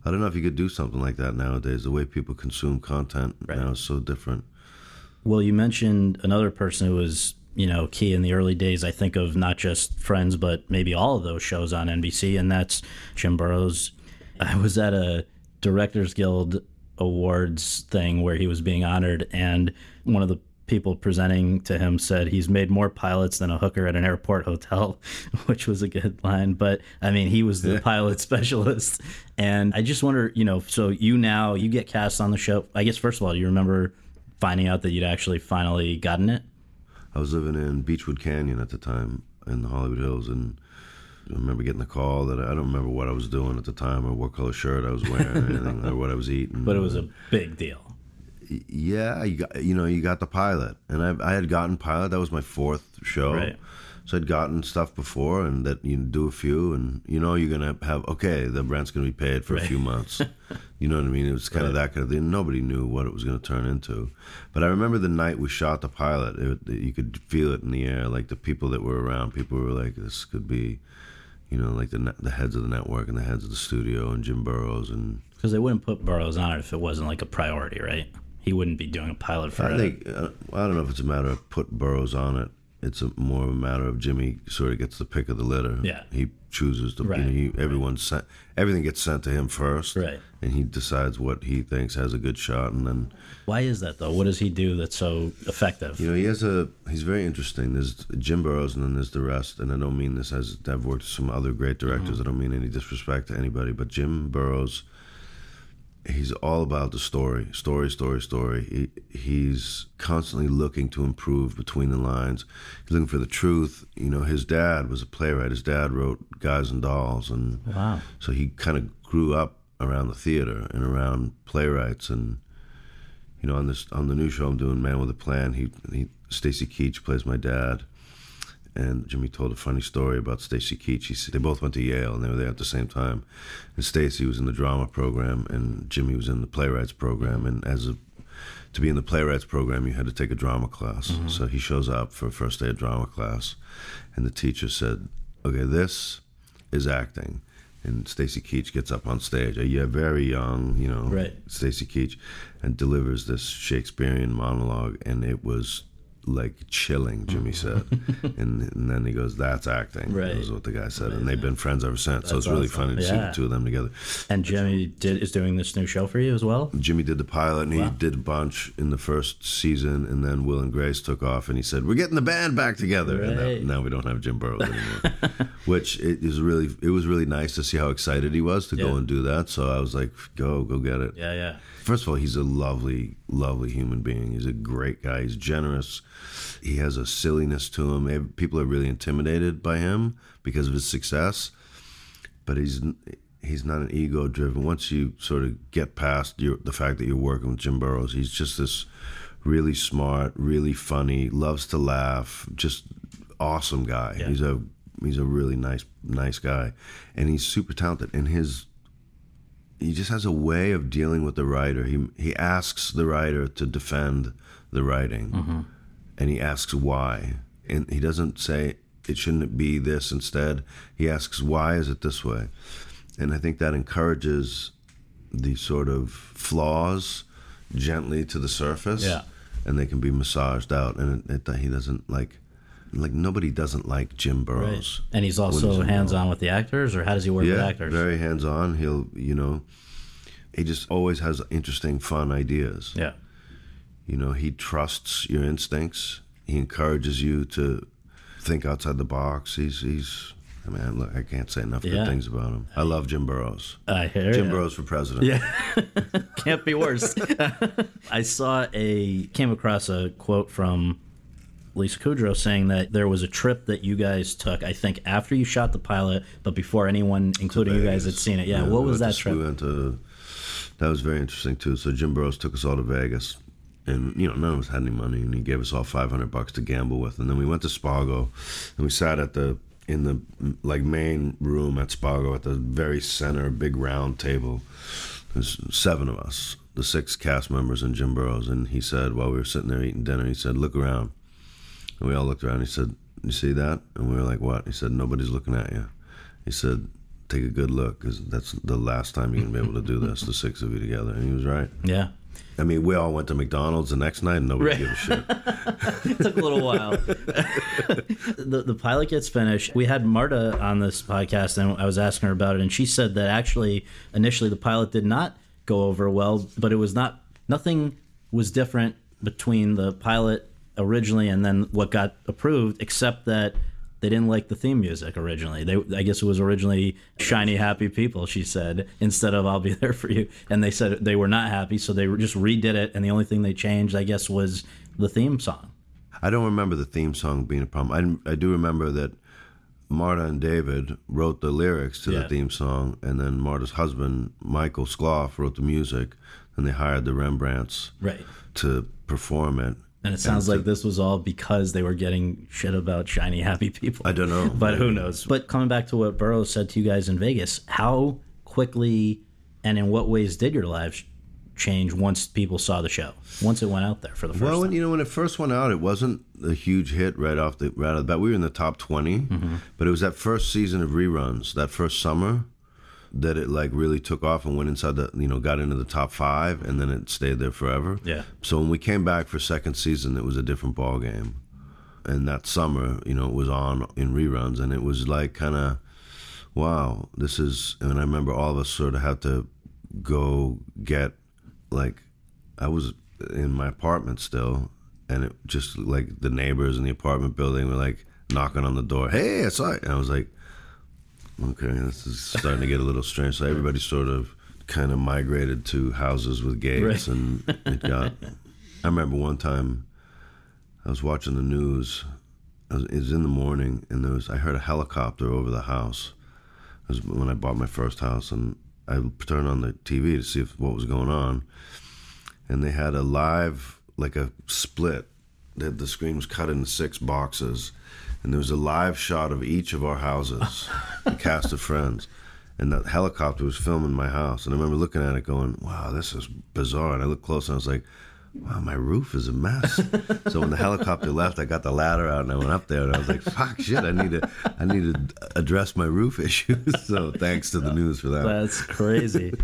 I don't know if you could do something like that nowadays. The way people consume content right. now is so different. Well, you mentioned another person who was, you know, key in the early days, I think, of not just Friends, but maybe all of those shows on N B C, and that's Jim Burrows. I was at a Directors Guild Awards thing where he was being honored, and one of the people presenting to him said he's made more pilots than a hooker at an airport hotel, which was a good line. But, I mean, he was the yeah. pilot specialist. And I just wonder, you know, so you now, you get cast on the show. I guess, first of all, you remember finding out that you'd actually finally gotten it? I was living in Beechwood Canyon at the time in the Hollywood Hills, and I remember getting the call that I, I don't remember what I was doing at the time or what color shirt I was wearing or anything or what I was eating. But it was a big deal. Yeah, you, got, you know, you got the pilot. And I, I had gotten pilot. That was my fourth show. Right. So I'd gotten stuff before, and that you do a few, and you know you're going to have, okay, the rent's going to be paid for right. a few months. You know what I mean? It was kind right. of that kind of thing. Nobody knew what it was going to turn into. But I remember the night we shot the pilot, it, you could feel it in the air. Like the people that were around, people were like, this could be, you know, like the the heads of the network and the heads of the studio and Jim Burrows. And because they wouldn't put Burrows on it if it wasn't like a priority, right? He wouldn't be doing a pilot for I it. Think, I don't know if it's a matter of put Burrows on it. It's a, more of a matter of Jimmy sort of gets the pick of the litter. Yeah. He chooses to, right. you know, he, everyone's sent, everything gets sent to him first. Right. And he decides what he thinks has a good shot. And then. Why is that though? What does he do that's so effective? You know, he has a, he's very interesting. There's Jim Burrows and then there's the rest. And I don't mean this as, I've worked with some other great directors. Mm-hmm. I don't mean any disrespect to anybody, but Jim Burrows, he's all about the story, story, story, story. He, he's constantly looking to improve between the lines. He's looking for the truth. You know, his dad was a playwright. His dad wrote Guys and Dolls. And wow. So he kind of grew up around the theater and around playwrights. And, you know, on this on the new show I'm doing, Man with a Plan, he, he Stacy Keach plays my dad. And Jimmy told a funny story about Stacy Keach. They both went to Yale, and they were there at the same time. And Stacy was in the drama program, and Jimmy was in the playwrights program. And as a, to be in the playwrights program, you had to take a drama class. Mm-hmm. So he shows up for first day of drama class, and the teacher said, "Okay, this is acting." And Stacy Keach gets up on stage. You're very young, you know, right. Stacy Keach, and delivers this Shakespearean monologue, and it was like chilling, Jimmy said. and, and then he goes, that's acting. Right. That was what the guy said. Amazing. And they've been friends ever since. That's so it's awesome. Really funny to yeah. see the two of them together. And Jimmy did is doing this new show for you as well? Jimmy did the pilot, and wow. he did a bunch in the first season, and then Will and Grace took off, and he said, we're getting the band back together. Right. And now, now we don't have Jim Burrows anymore. Which it is really, it was really nice to see how excited he was to yeah. go and do that. So I was like, go, go get it. Yeah, yeah. First of all, he's a lovely, lovely human being. He's a great guy. He's generous. He has a silliness to him. People are really intimidated by him because of his success, but he's he's not an ego-driven. Once you sort of get past your, the fact that you're working with Jim Burrows, he's just this really smart, really funny, loves to laugh, just awesome guy. Yeah. He's a he's a really nice nice guy, and he's super talented. And his he just has a way of dealing with the writer. He he asks the writer to defend the writing. Mm-hmm. And he asks why. And he doesn't say, it shouldn't be this instead. He asks, why is it this way? And I think that encourages the sort of flaws gently to the surface. Yeah. And they can be massaged out. And it, it, he doesn't, like, Like, nobody doesn't like Jim Burrows. Right. And he's also hands-on with the actors, or how does he work yeah, with actors? Very hands-on. He'll, you know, he just always has interesting, fun ideas. Yeah. You know, he trusts your instincts. He encourages you to think outside the box. He's, he's. I mean, look, I can't say enough yeah. good things about him. I love Jim Burrows. I hear Jim you. Burrows for president. Yeah, can't be worse. I saw a came across a quote from Lisa Kudrow saying that there was a trip that you guys took, I think, after you shot the pilot, but before anyone, including Vegas. You guys, had seen it. Yeah, yeah what was that to, trip? We went to, that was very interesting too. So Jim Burrows took us all to Vegas. And, you know, none of us had any money, and he gave us all five hundred bucks to gamble with. And then we went to Spago, and we sat at the in the, like, main room at Spago at the very center, big round table. There's seven of us, the six cast members and Jim Burrows. And he said, while we were sitting there eating dinner, he said, "Look around." And we all looked around. He said, "You see that?" And we were like, "What?" He said, "Nobody's looking at you." He said, "Take a good look, because that's the last time you're going to be able to do this, the six of you together." And he was right. Yeah. I mean, we all went to McDonald's the next night, and nobody right. gave a shit. It took a little while. the, the pilot gets finished. We had Marta on this podcast, and I was asking her about it, and she said that actually, initially, the pilot did not go over well, but it was not, nothing was different between the pilot originally and then what got approved, except that they didn't like the theme music originally. They, I guess it was originally "Shiny Happy People," she said, instead of "I'll Be There For You." And they said they were not happy, so they just redid it. And the only thing they changed, I guess, was the theme song. I don't remember the theme song being a problem. I, I do remember that Marta and David wrote the lyrics to yeah. the theme song, and then Marta's husband, Michael Skloff, wrote the music, and they hired the Rembrandts right. to perform it. And it sounds and like this was all because they were getting shit about "Shiny Happy People." I don't know. But maybe. Who knows? But coming back to what Burrows said to you guys in Vegas, how quickly and in what ways did your lives change once people saw the show? Once it went out there for the first well, time? Well, you know, when it first went out, it wasn't a huge hit right off the right out of the bat. We were in the top twenty, mm-hmm. but it was that first season of reruns, that first summer, that it like really took off and went inside the, you know, got into the top five, and then it stayed there forever. Yeah. So when we came back for second season, it was a different ball game. And that summer, you know, it was on in reruns, and it was like kind of, wow, this is, and I remember all of us sort of had to go get, like, I was in my apartment still, and it just like the neighbors in the apartment building were like knocking on the door, "Hey, I saw it." And I was like, okay, this is starting to get a little strange. So everybody sort of kind of migrated to houses with gates, right. and it got... I remember one time I was watching the news. I was, it was in the morning, and there was I heard a helicopter over the house. It was when I bought my first house, and I turned on the T V to see if, what was going on, and they had a live, like a split. They had, the screen was cut into six boxes, and there was a live shot of each of our houses, the cast of Friends. And that helicopter was filming my house. And I remember looking at it going, wow, this is bizarre. And I looked close, and I was like, wow, my roof is a mess. So when the helicopter left, I got the ladder out, and I went up there, and I was like, fuck, shit, I need to I need to address my roof issues. So thanks to the news for that. That's crazy.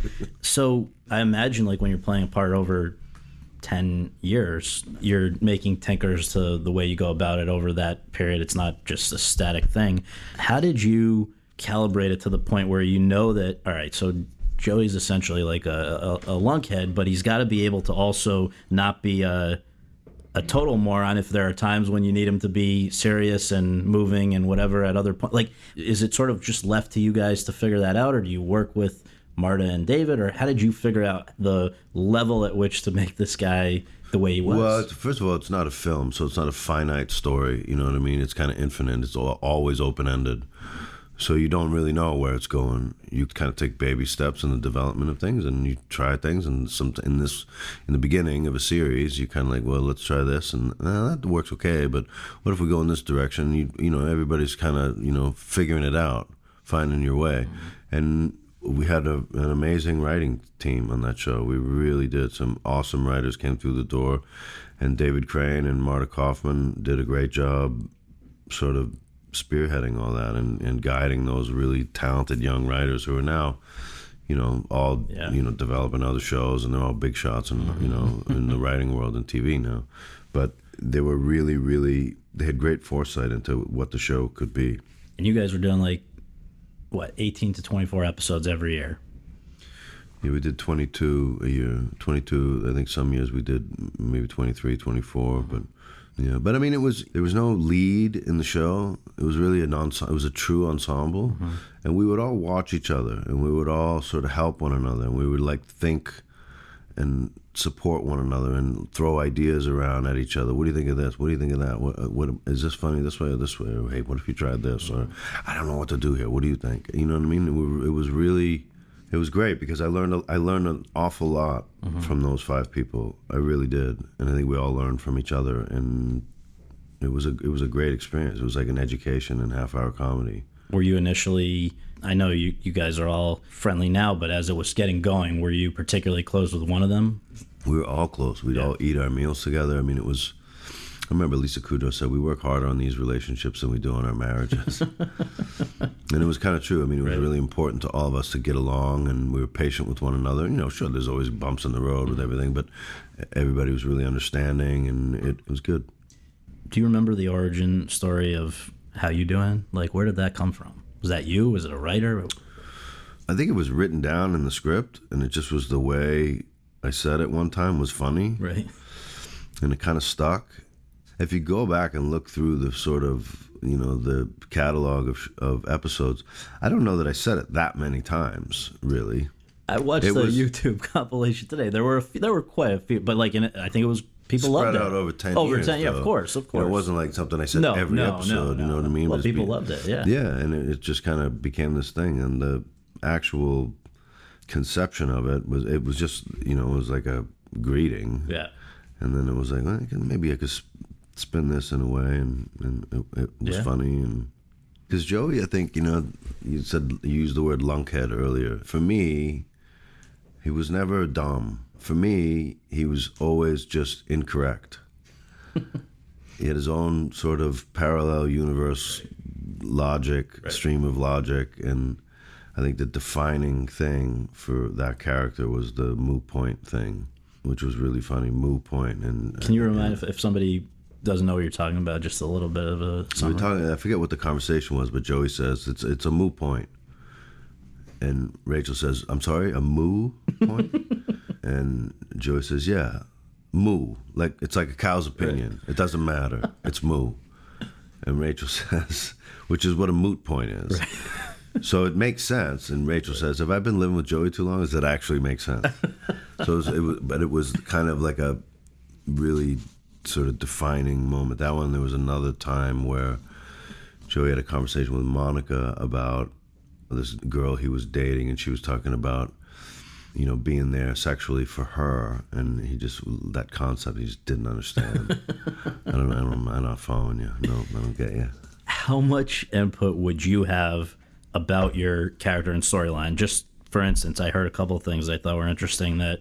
So I imagine, like, when you're playing a part over ten years, you're making tinkers to the way you go about it over that period. It's not just a static thing. How did you calibrate it to the point where you know that, all right, so Joey's essentially like a, a, a lunkhead, but he's got to be able to also not be a, a total moron if there are times when you need him to be serious and moving and whatever at other points? Like, is it sort of just left to you guys to figure that out, or do you work with Marta and David, or how did you figure out the level at which to make this guy the way he was? Well, first of all, it's not a film, so it's not a finite story. You know what I mean? It's kind of infinite. It's always open-ended. So you don't really know where it's going. You kind of take baby steps in the development of things, and you try things. And some in this, in the beginning of a series, you kind of like, well, let's try this, and eh, that works okay. But what if we go in this direction? You, you know, everybody's kind of, you know, figuring it out, finding your way, and we had a, an amazing writing team on that show. We really did. Some awesome writers came through the door, and David Crane and Marta Kauffman did a great job sort of spearheading all that and, and guiding those really talented young writers who are now, you know, all, yeah. you know, developing other shows, and they're all big shots and, you know, in the writing world and T V now. But they were really, really they had great foresight into what the show could be. And you guys were doing like, what, eighteen to twenty-four episodes every year? Yeah, we did twenty-two a year. twenty-two, I think some years we did maybe twenty-three, twenty-four, but yeah. But I mean, it was, there was no lead in the show. It was really an ensemble. It was a true ensemble. Mm-hmm. And we would all watch each other, and we would all sort of help one another, and we would like think and support one another and throw ideas around at each other. What do you think of this? What do you think of that? What, what is this funny this way or this way? Or, hey, what if you tried this? Or I don't know what to do here. What do you think? You know what I mean? It was really, it was great because I learned I learned an awful lot mm-hmm. from those five people. I really did, and I think we all learned from each other. And it was a it was a great experience. It was like an education in half hour comedy. Were you initially, I know you, you guys are all friendly now, but as it was getting going, were you particularly close with one of them? We were all close. We'd yeah. all eat our meals together. I mean, it was, I remember Lisa Kudrow said, we work harder on these relationships than we do on our marriages. And it was kind of true. I mean, it was right. really important to all of us to get along, and we were patient with one another. You know, sure, there's always bumps in the road with everything, but everybody was really understanding, and it was good. Do you remember the origin story of How You Doing? Like, where did that come from? Was that you? Was it a writer? I think it was written down in the script, and it just was the way I said it one time was funny. Right. And it kind of stuck. If you go back and look through the sort of, you know, the catalog of, of episodes, I don't know that I said it that many times, really. I watched it the was, YouTube compilation today. There were a few, there were quite a few, but like, in, I think it was people loved it. Spread out over ten over years. Over ten, yeah, though. of course, of course. You know, it wasn't like something I said no, every no, episode, no, no, you know what I mean? Well, it people be, loved it, yeah. Yeah, and it, it just kind of became this thing, and the actual conception of it was, it was just, you know, it was like a greeting. Yeah. And then it was like, well, I can, maybe I could spin this in a way, and, and it, it was yeah. funny. And because Joey, I think, you know, you said, you used the word lunkhead earlier. For me, he was never dumb. For me, he was always just incorrect. He had his own sort of parallel universe right. logic, right. stream of logic, and I think the defining thing for that character was the moo point thing, which was really funny, moo point. And can you and, remind and, if, if somebody doesn't know what you're talking about, just a little bit of a summary? We're talking, I forget what the conversation was, but Joey says it's it's a moo point. And Rachel says, I'm sorry, a moo point? And Joey says, yeah, moo. Like, it's like a cow's opinion. Right. It doesn't matter. It's moo. And Rachel says, which is what a moot point is. Right. So it makes sense. And Rachel right. says, have I been living with Joey too long? Does that actually make sense? So it was, it was, but it was kind of like a really sort of defining moment. That one, there was another time where Joey had a conversation with Monica about this girl he was dating, and she was talking about, you know, being there sexually for her, and he just, that concept he just didn't understand. I don't, I don't, I'm not following you. No, I don't get you. How much input would you have about your character and storyline? Just for instance, I heard a couple of things I thought were interesting, that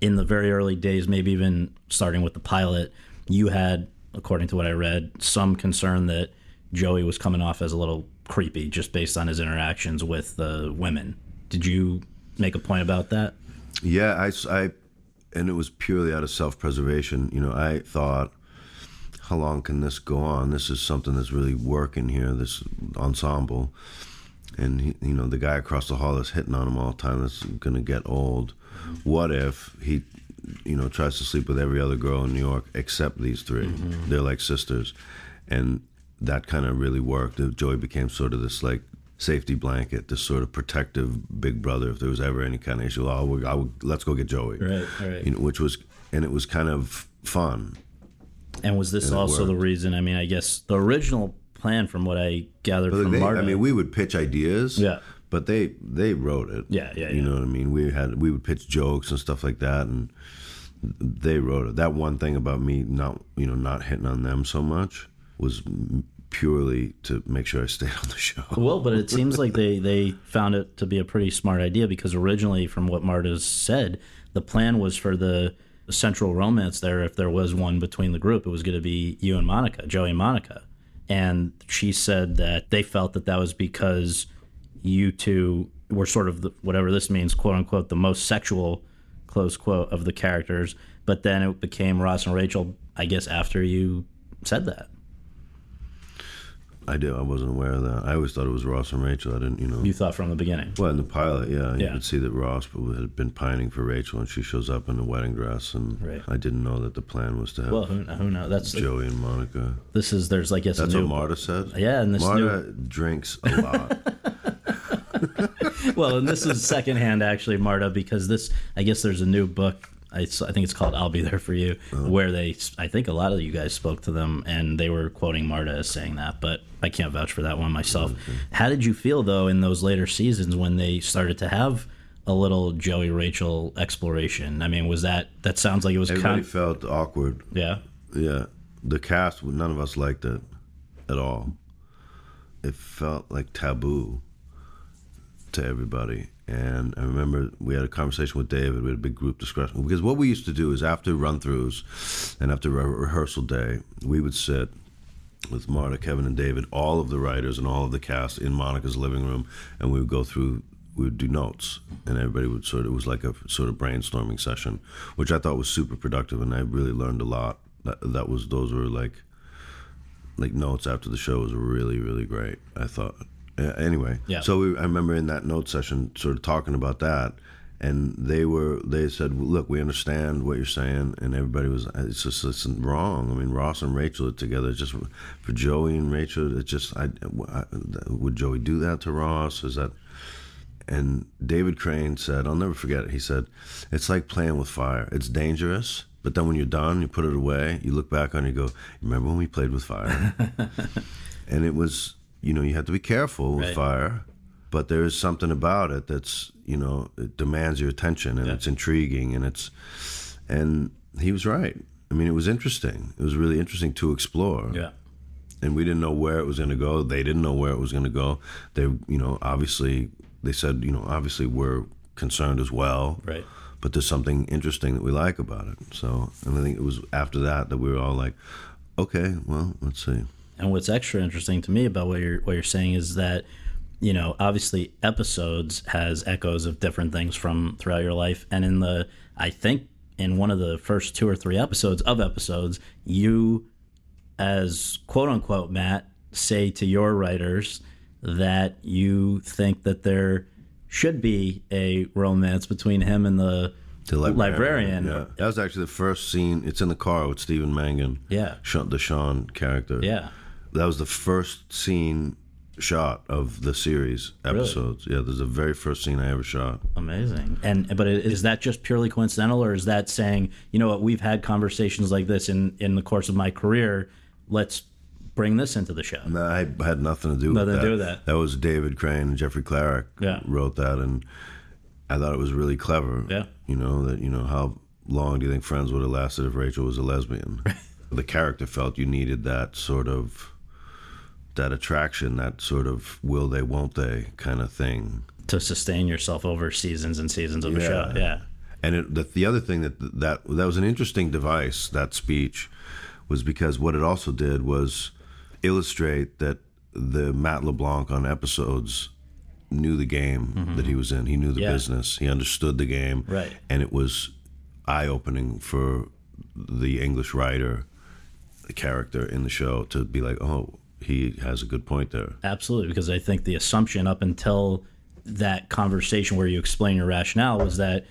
in the very early days, maybe even starting with the pilot, you had, according to what I read, some concern that Joey was coming off as a little creepy just based on his interactions with the uh, women. Did you make a point about that? Yeah, I, I, and it was purely out of self-preservation. You know, I thought, how long can this go on? This is something that's really working here, this ensemble. And, he, you know, the guy across the hall that's hitting on him all the time, that's going to get old. What if he, you know, tries to sleep with every other girl in New York except these three? Mm-hmm. They're like sisters. And that kind of really worked. Joey became sort of this like safety blanket, this sort of protective big brother. If there was ever any kind of issue, oh, we're, I would, let's go get Joey. Right, right. You know, which was, and it was kind of fun. And was this and also the reason? I mean, I guess the original plan, from what I gathered but from they, Marta, I mean, we would pitch ideas. Yeah. But they they wrote it. Yeah, yeah. You yeah. know what I mean? We had we would pitch jokes and stuff like that, and they wrote it. That one thing about me not you know not hitting on them so much was purely to make sure I stayed on the show. Well, but it seems like they, they found it to be a pretty smart idea, because originally, from what Marta's said, the plan was for the central romance there, if there was one between the group, it was going to be you and Monica, Joey and Monica. And she said that they felt that that was because you two were sort of, the, whatever this means, quote-unquote, the most sexual, close quote, of the characters. But then it became Ross and Rachel, I guess, after you said that. I did. I wasn't aware of that. I always thought it was Ross and Rachel. I didn't, you know. You thought from the beginning. Well, in the pilot, yeah, yeah. You could see that Ross had been pining for Rachel, and she shows up in a wedding dress, and right. I didn't know that the plan was to have. Well, who, who knows? That's Joey like, and Monica. This is there's like yes. That's new, what Marta said. Yeah, and this Marta new... drinks a lot. Well, and this is secondhand actually, Marta, because this I guess there's a new book. I think it's called I'll Be There For You, oh. where they, I think a lot of you guys spoke to them, and they were quoting Marta as saying that, but I can't vouch for that one myself. Okay. How did you feel, though, in those later seasons when they started to have a little Joey-Rachel exploration? I mean, was that, that sounds like it was kind con- of... felt awkward. Yeah? Yeah. The cast, none of us liked it at all. It felt like taboo to everybody. And I remember we had a conversation with David. We had a big group discussion. Because what we used to do is after run-throughs and after re- rehearsal day, we would sit with Marta, Kevin, and David, all of the writers and all of the cast in Monica's living room, and we would go through, we would do notes. And everybody would sort of, it was like a sort of brainstorming session, which I thought was super productive, and I really learned a lot. That, that was, those were like, like notes after the shows were really, really great, I thought. Uh, anyway, yeah. So we, I remember in that note session sort of talking about that, and they were they said, well, look, we understand what you're saying, and everybody was, it's just it's wrong. I mean, Ross and Rachel are together. It's just for Joey and Rachel, it's just, I, I, would Joey do that to Ross? Is that? And David Crane said, I'll never forget it. He said, it's like playing with fire. It's dangerous, but then when you're done, you put it away, you look back on it, you go, remember when we played with fire? And it was... You know, you have to be careful with right. fire, but there is something about it that's, you know, it demands your attention, and yeah. it's intriguing, and it's, and he was right. I mean, it was interesting. It was really interesting to explore. Yeah. And we didn't know where it was going to go. They didn't know where it was going to go. They, you know, obviously, they said, you know, obviously we're concerned as well. Right. But there's something interesting that we like about it. So, and I think it was after that that we were all like, okay, well, let's see. And what's extra interesting to me about what you're what you're saying is that, you know, obviously Episodes has echoes of different things from throughout your life. And in the, I think in one of the first two or three episodes of Episodes, you, as quote unquote Matt, say to your writers that you think that there should be a romance between him and the. The librarian. librarian. Yeah. That was actually the first scene. It's in the car with Stephen Mangan. Yeah. Sean, the Sean character. Yeah. That was the first scene shot of the series episodes. Really? Yeah, there's the very first scene I ever shot. Amazing. And but is that just purely coincidental, or is that saying, you know what, we've had conversations like this in, in the course of my career, let's bring this into the show? No, I had nothing to do nothing with that. Nothing to do with that. That was David Crane and Jeffrey Clarick yeah. wrote that, and I thought it was really clever. Yeah. You know, that, you know, how long do you think Friends would have lasted if Rachel was a lesbian? The character felt you needed that sort of, that attraction, that sort of will they, won't they kind of thing. To sustain yourself over seasons and seasons of yeah. a show. Yeah. And it, the, the other thing that, that that was an interesting device, that speech, was because what it also did was illustrate that the Matt LeBlanc on Episodes knew the game mm-hmm. that he was in. He knew the yeah. business. He understood the game. Right. And it was eye-opening for the English writer, the character in the show, to be like, oh, he has a good point there. Absolutely, because I think the assumption up until that conversation where you explain your rationale was that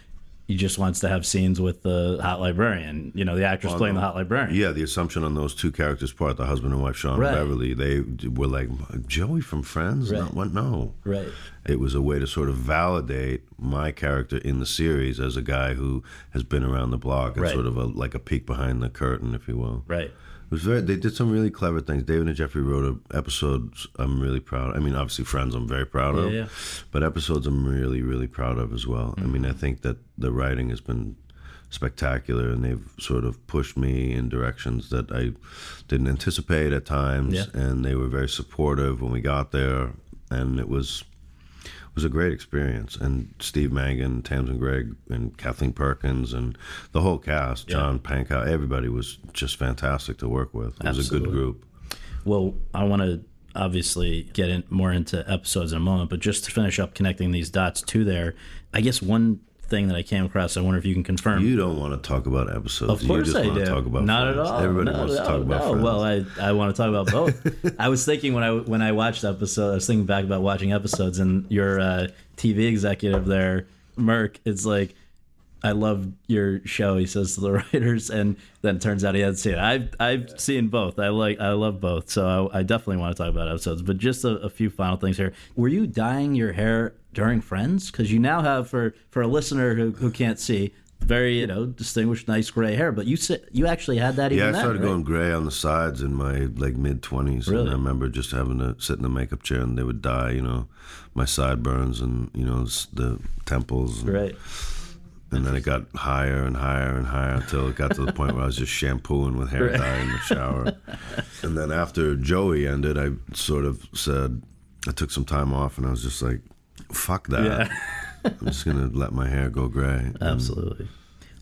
he just wants to have scenes with the hot librarian, you know, the actress well, playing no, the hot librarian. Yeah, the assumption on those two characters' part, the husband and wife, Sean right. and Beverly, they were like, Joey from Friends? Right. Not, what? No. Right. It was a way to sort of validate my character in the series as a guy who has been around the block. It's right. sort of a, like a peek behind the curtain, if you will. Right. It was very. They did some really clever things. David and Jeffrey wrote an episode I'm really proud of. I mean, obviously Friends I'm very proud of, yeah, yeah. but Episodes I'm really, really proud of as well. Mm-hmm. I mean, I think that the writing has been spectacular, and they've sort of pushed me in directions that I didn't anticipate at times, yeah. and they were very supportive when we got there, and it was it was a great experience. And Steve Mangan, Tamsin Gregg, and Kathleen Perkins, and the whole cast, yeah. John Pankow, everybody was just fantastic to work with. It Absolutely. was a good group. Well, I want to obviously get in more into Episodes in a moment, but just to finish up connecting these dots to there, I guess one thing that I came across. I wonder if you can confirm. You don't want to talk about Episodes. Of course you just I want do. To talk about Not Friends. At all. Everybody no, wants no, to talk no. about Friends. Well, I, I want to talk about both. I was thinking when I when I watched Episodes, I was thinking back about watching Episodes, and your uh, T V executive there, Merck, it's like, I love your show, he says to the writers, and then it turns out he hadn't seen it. I've I've seen both. I like I love both, so I, I definitely want to talk about Episodes. But just a, a few final things here. Were you dyeing your hair during Friends? Because you now have, for for a listener who, who can't see, very you know distinguished, nice gray hair. But you you actually had that even. Yeah, I started then, going right? gray on the sides in my like mid twenties, really? And I remember just having to sit in the makeup chair, and they would dye you know my sideburns and you know the temples. And, right. And then it got higher and higher and higher until it got to the point where I was just shampooing with hair dye in the shower. And then after Joey ended, I sort of said, I took some time off and I was just like, fuck that. Yeah. I'm just going to let my hair go gray. Absolutely.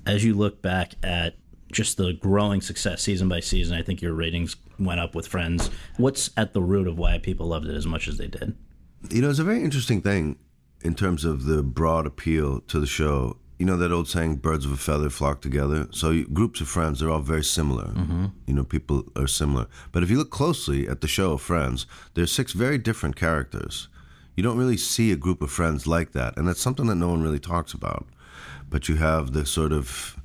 And as you look back at just the growing success season by season, I think your ratings went up with Friends. What's at the root of why people loved it as much as they did? You know, it's a very interesting thing in terms of the broad appeal to the show. You know that old saying, birds of a feather flock together? So groups of friends, they're all very similar. Mm-hmm. You know, people are similar. But if you look closely at the show Friends, there's six very different characters. You don't really see a group of friends like that. And that's something that no one really talks about. But you have the sort of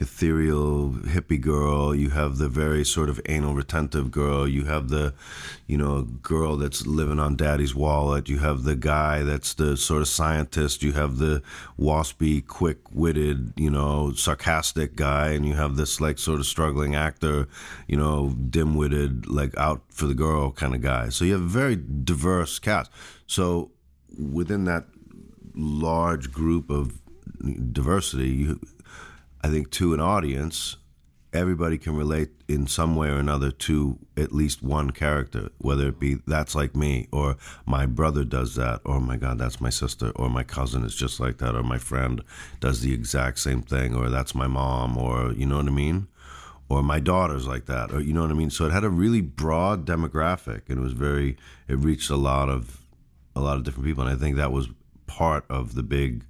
ethereal hippie girl, you have the very sort of anal retentive girl, you have the, you know, girl that's living on daddy's wallet, you have the guy that's the sort of scientist, you have the waspy, quick-witted, you know, sarcastic guy, and you have this, like, sort of struggling actor, you know, dim-witted, like, out for the girl kind of guy. So you have a very diverse cast. So within that large group of diversity, you... I think to an audience, everybody can relate in some way or another to at least one character, whether it be that's like me, or my brother does that, or my God, that's my sister, or my cousin is just like that, or my friend does the exact same thing, or that's my mom, or you know what I mean? Or my daughter's like that, or you know what I mean? So it had a really broad demographic, and it was very, it reached a lot of, a lot of different people, and I think that was part of the big...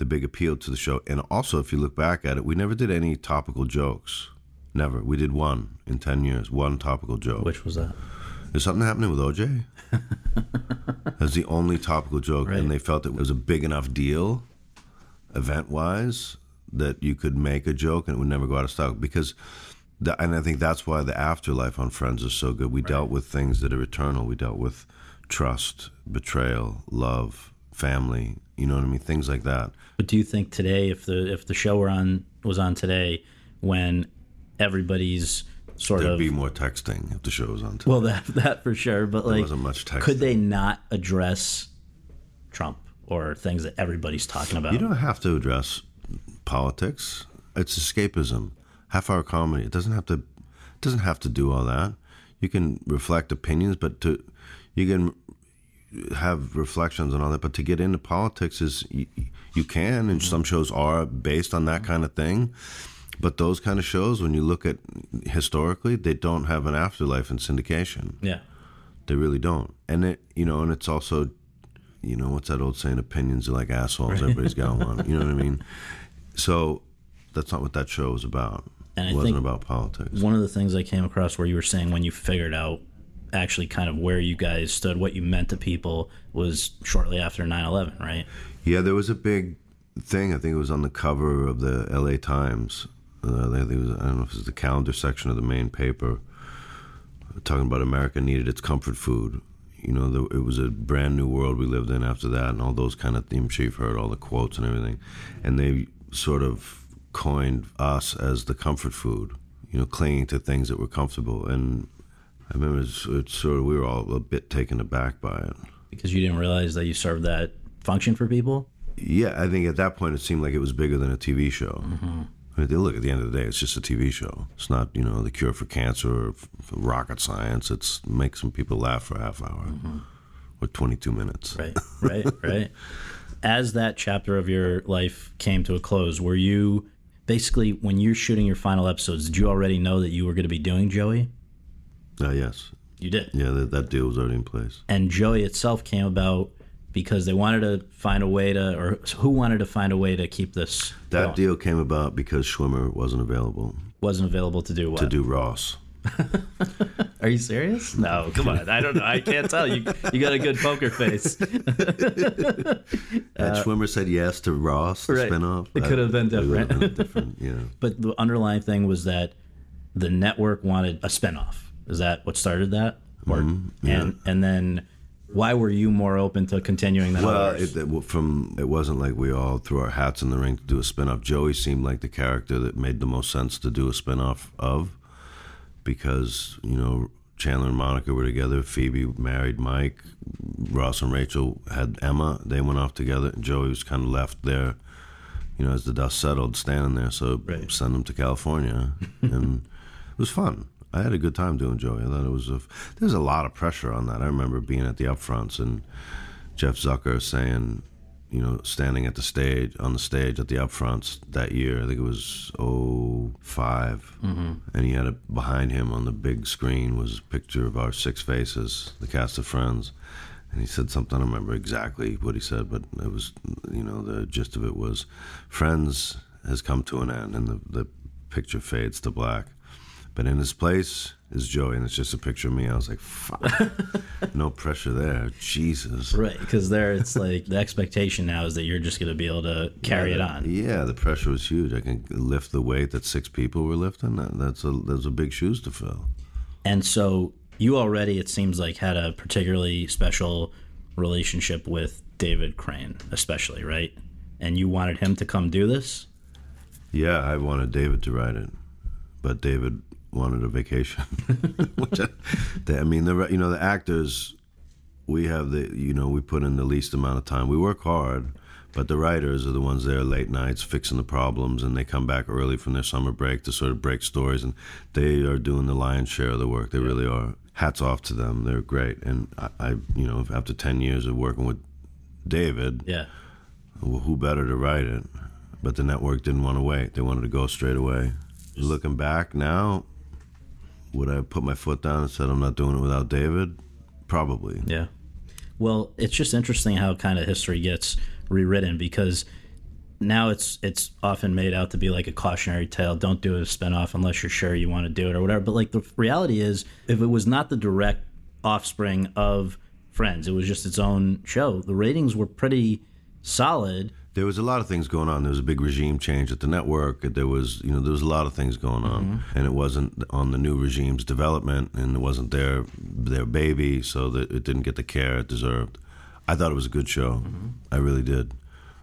the big appeal to the show. And also, if you look back at it, we never did any topical jokes. Never. We did one in ten years, one topical joke. Which was that? There's something happening with O J. That's the only topical joke. Right. And they felt it was a big enough deal, event-wise, that you could make a joke and it would never go out of stock. Because, the, and I think that's why the afterlife on Friends is so good. We right. dealt with things that are eternal. We dealt with trust, betrayal, love, family, you know what I mean, things like that. But do you think today, if the if the show were on was on today, when everybody's sort There'd of there'd be more texting if the show was on today? Well, that that for sure. But there like, wasn't much texting. Could they not address Trump or things that everybody's talking about? You don't have to address politics. It's escapism, half-hour comedy. It doesn't have to it doesn't have to do all that. You can reflect opinions, but to you can. have reflections and all that, but to get into politics is you, you can, and mm-hmm. some shows are based on that kind of thing, but those kind of shows, when you look at historically, they don't have an afterlife in syndication. Yeah, they really don't. And it, you know, and it's also, you know, what's that old saying? Opinions are like assholes. Right. Everybody's got one. You know what I mean? So that's not what that show was about. And it I wasn't about politics. One of the things I came across where you were saying when you figured out actually kind of where you guys stood, what you meant to people, was shortly after nine eleven, right? Yeah, there was a big thing. I think it was on the cover of the L A Times. Uh, I, think it was, I don't know if it was the calendar section of the main paper, talking about America needed its comfort food. You know, the, it was a brand new world we lived in after that, and all those kind of themes. Chief heard all the quotes and everything. And they sort of coined us as the comfort food, you know, clinging to things that were comfortable. And I remember it's, it's sort of, we were all a bit taken aback by it. Because you didn't realize that you served that function for people? Yeah, I think at that point it seemed like it was bigger than a T V show. Mm-hmm. I mean, look, at the end of the day, it's just a T V show. It's not, you know, the cure for cancer or for rocket science. It's make some people laugh for a half hour mm-hmm. or twenty-two minutes. Right, right, right. As that chapter of your life came to a close, were you, basically, when you're shooting your final episodes, did you already know that you were going to be doing Joey? Uh, yes. You did? Yeah, that, that deal was already in place. And Joey itself came about because they wanted to find a way to, or who wanted to find a way to keep this That going. Deal came about because Schwimmer wasn't available. Wasn't available to do what? To do Ross. Are you serious? No, come on. I don't know. I can't tell. You You got a good poker face. That uh, Schwimmer said yes to Ross, the right. spinoff. It could have been different. Been different yeah. But the underlying thing was that the network wanted a spinoff. Is that what started that? Mm-hmm. Yeah. And and then why were you more open to continuing that? Well, it, it, from, it wasn't like we all threw our hats in the ring to do a spinoff. Joey seemed like the character that made the most sense to do a spinoff of. Because, you know, Chandler and Monica were together. Phoebe married Mike. Ross and Rachel had Emma. They went off together. And Joey was kind of left there, you know, as the dust settled, standing there. So right. send him to California. And it was fun. I had a good time doing Joey. I thought it was a... There was a lot of pressure on that. I remember being at the upfronts and Jeff Zucker saying, you know, standing at the stage, on the stage at the upfronts that year, I think it was oh five, mm-hmm. and he had a, behind him on the big screen was a picture of our six faces, the cast of Friends, and he said something, I don't remember exactly what he said, but it was, you know, the gist of it was, Friends has come to an end, and the, the picture fades to black. But in his place is Joey, and it's just a picture of me. I was like, fuck, no pressure there. Jesus. Right, because there it's like the expectation now is that you're just going to be able to carry yeah, it on. Yeah, the pressure was huge. I can lift the weight that six people were lifting. That, that's a, those are big shoes to fill. And so you already, it seems like, had a particularly special relationship with David Crane, especially, right? And you wanted him to come do this? Yeah, I wanted David to write it, but David... wanted a vacation. Which I, they, I mean, the you know the actors, we have the you know we put in the least amount of time. We work hard, but the writers are the ones there late nights fixing the problems, and they come back early from their summer break to sort of break stories, and they are doing the lion's share of the work. They really are. Hats off to them. They're great. And I, I you know after ten years of working with David, yeah, well, who better to write it? But the network didn't want to wait. They wanted to go straight away. Just looking back now. Would I have put my foot down and said I'm not doing it without David? Probably. Yeah. Well, it's just interesting how kind of history gets rewritten, because now it's it's often made out to be like a cautionary tale. Don't do a spinoff unless you're sure you want to do it or whatever. But like the reality is, if it was not the direct offspring of Friends, it was just its own show, the ratings were pretty solid. There was a lot of things going on. There was a big regime change at the network. There was, you know, there was a lot of things going on, mm-hmm. and it wasn't on the new regime's development, and it wasn't their their baby, so that it didn't get the care it deserved. I thought it was a good show. Mm-hmm. I really did.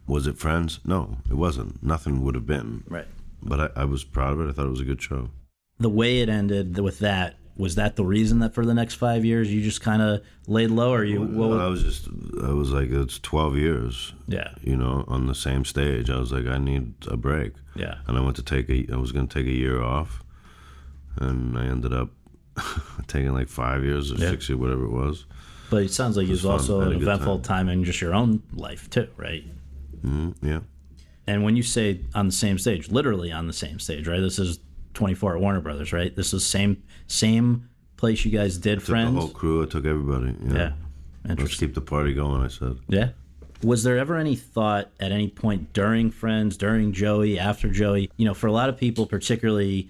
Was it Friends? No, it wasn't. Nothing would have been. Right. But I, I was proud of it. I thought it was a good show. The way it ended with that. Was that the reason that for the next five years you just kind of laid low, or you? Well, would... I was just, I was like, it's twelve years. Yeah. You know, on the same stage, I was like, I need a break. Yeah. And I went to take a, I was going to take a year off, and I ended up taking like five years or yeah. six years, whatever it was. But it sounds like it was, it was also an eventful time. time in just your own life too, right? Mm-hmm. Yeah. And when you say on the same stage, literally on the same stage, right? This is. twenty-four at Warner Brothers, right? This is same same place you guys did I took Friends. The whole crew, I took everybody. Yeah, yeah. Interesting. Let's keep the party going, I said. Yeah. Was there ever any thought at any point during Friends, during Joey, after Joey? You know, for a lot of people, particularly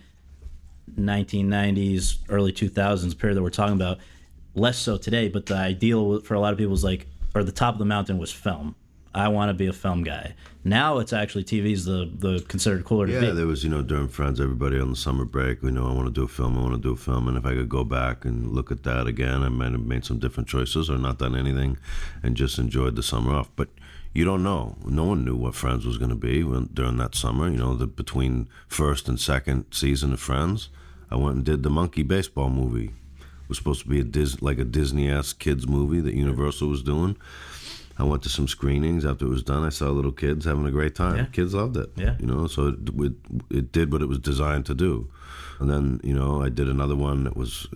nineteen nineties, early two thousands period that we're talking about, less so today, but the ideal for a lot of people was like, or the top of the mountain was film. I want to be a film guy. Now it's actually T V's the the considered cooler to yeah, be. Yeah, there was, you know, during Friends, everybody on the summer break, you know, I want to do a film, I want to do a film. And if I could go back and look at that again, I might have made some different choices or not done anything and just enjoyed the summer off. But you don't know. No one knew what Friends was going to be when, during that summer. You know, the, between first and second season of Friends, I went and did the Monkey Baseball movie. It was supposed to be a Dis- like a Disney-ass kids movie that Universal was doing. I went to some screenings after it was done. I saw little kids having a great time. Yeah. Kids loved it. Yeah. You know, so it, it it did what it was designed to do. And then, you know, I did another one that was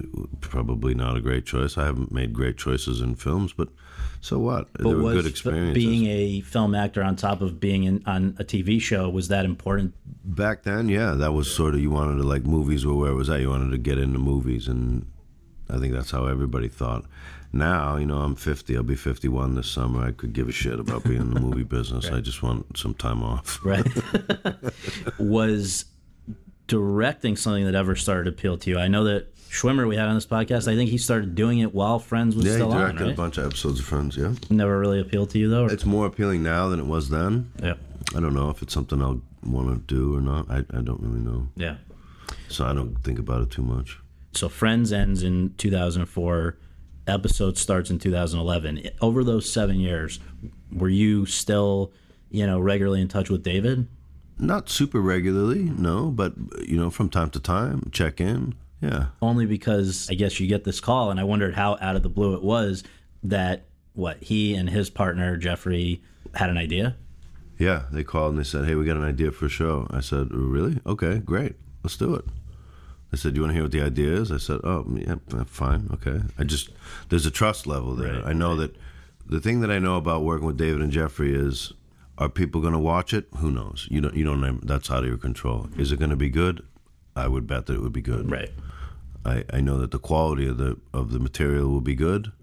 probably not a great choice. I haven't made great choices in films, but so what? But they were good experiences. Being a film actor on top of being in, on a T V show, was that important? Back then, yeah. That was sort of, you wanted to, like, movies were where it was at. You wanted to get into movies, and I think that's how everybody thought. Now, you know, I'm fifty. I'll be fifty-one this summer. I could give a shit about being in the movie business. Right. I just want some time off. Right. Was directing something that ever started to appeal to you? I know that Schwimmer we had on this podcast, I think he started doing it while Friends was yeah, still on, right? Yeah, he directed a bunch of episodes of Friends, yeah. Never really appealed to you, though? Or? It's more appealing now than it was then. Yeah. I don't know if it's something I'll want to do or not. I, I don't really know. Yeah. So I don't think about it too much. So Friends ends in two thousand four, Episodes starts in two thousand eleven. Over those seven years, were you still, you know, regularly in touch with David? Not super regularly, no, but, you know, from time to time, check in, yeah. Only because I guess you get this call, and I wondered how out of the blue it was that, what, he and his partner, Jeffrey, had an idea? Yeah, they called and they said, hey, we got an idea for a show. I said, really? Okay, great. Let's do it. They said, you want to hear what the idea is? I said, oh, yeah, fine, okay. I just, there's a trust level there. Right, I know right. that the thing that I know about working with David and Jeffrey is, are people going to watch it? Who knows? You don't, you don't, that's out of your control. Mm-hmm. Is it going to be good? I would bet that it would be good. Right. I, I know that the quality of the of the material will be good.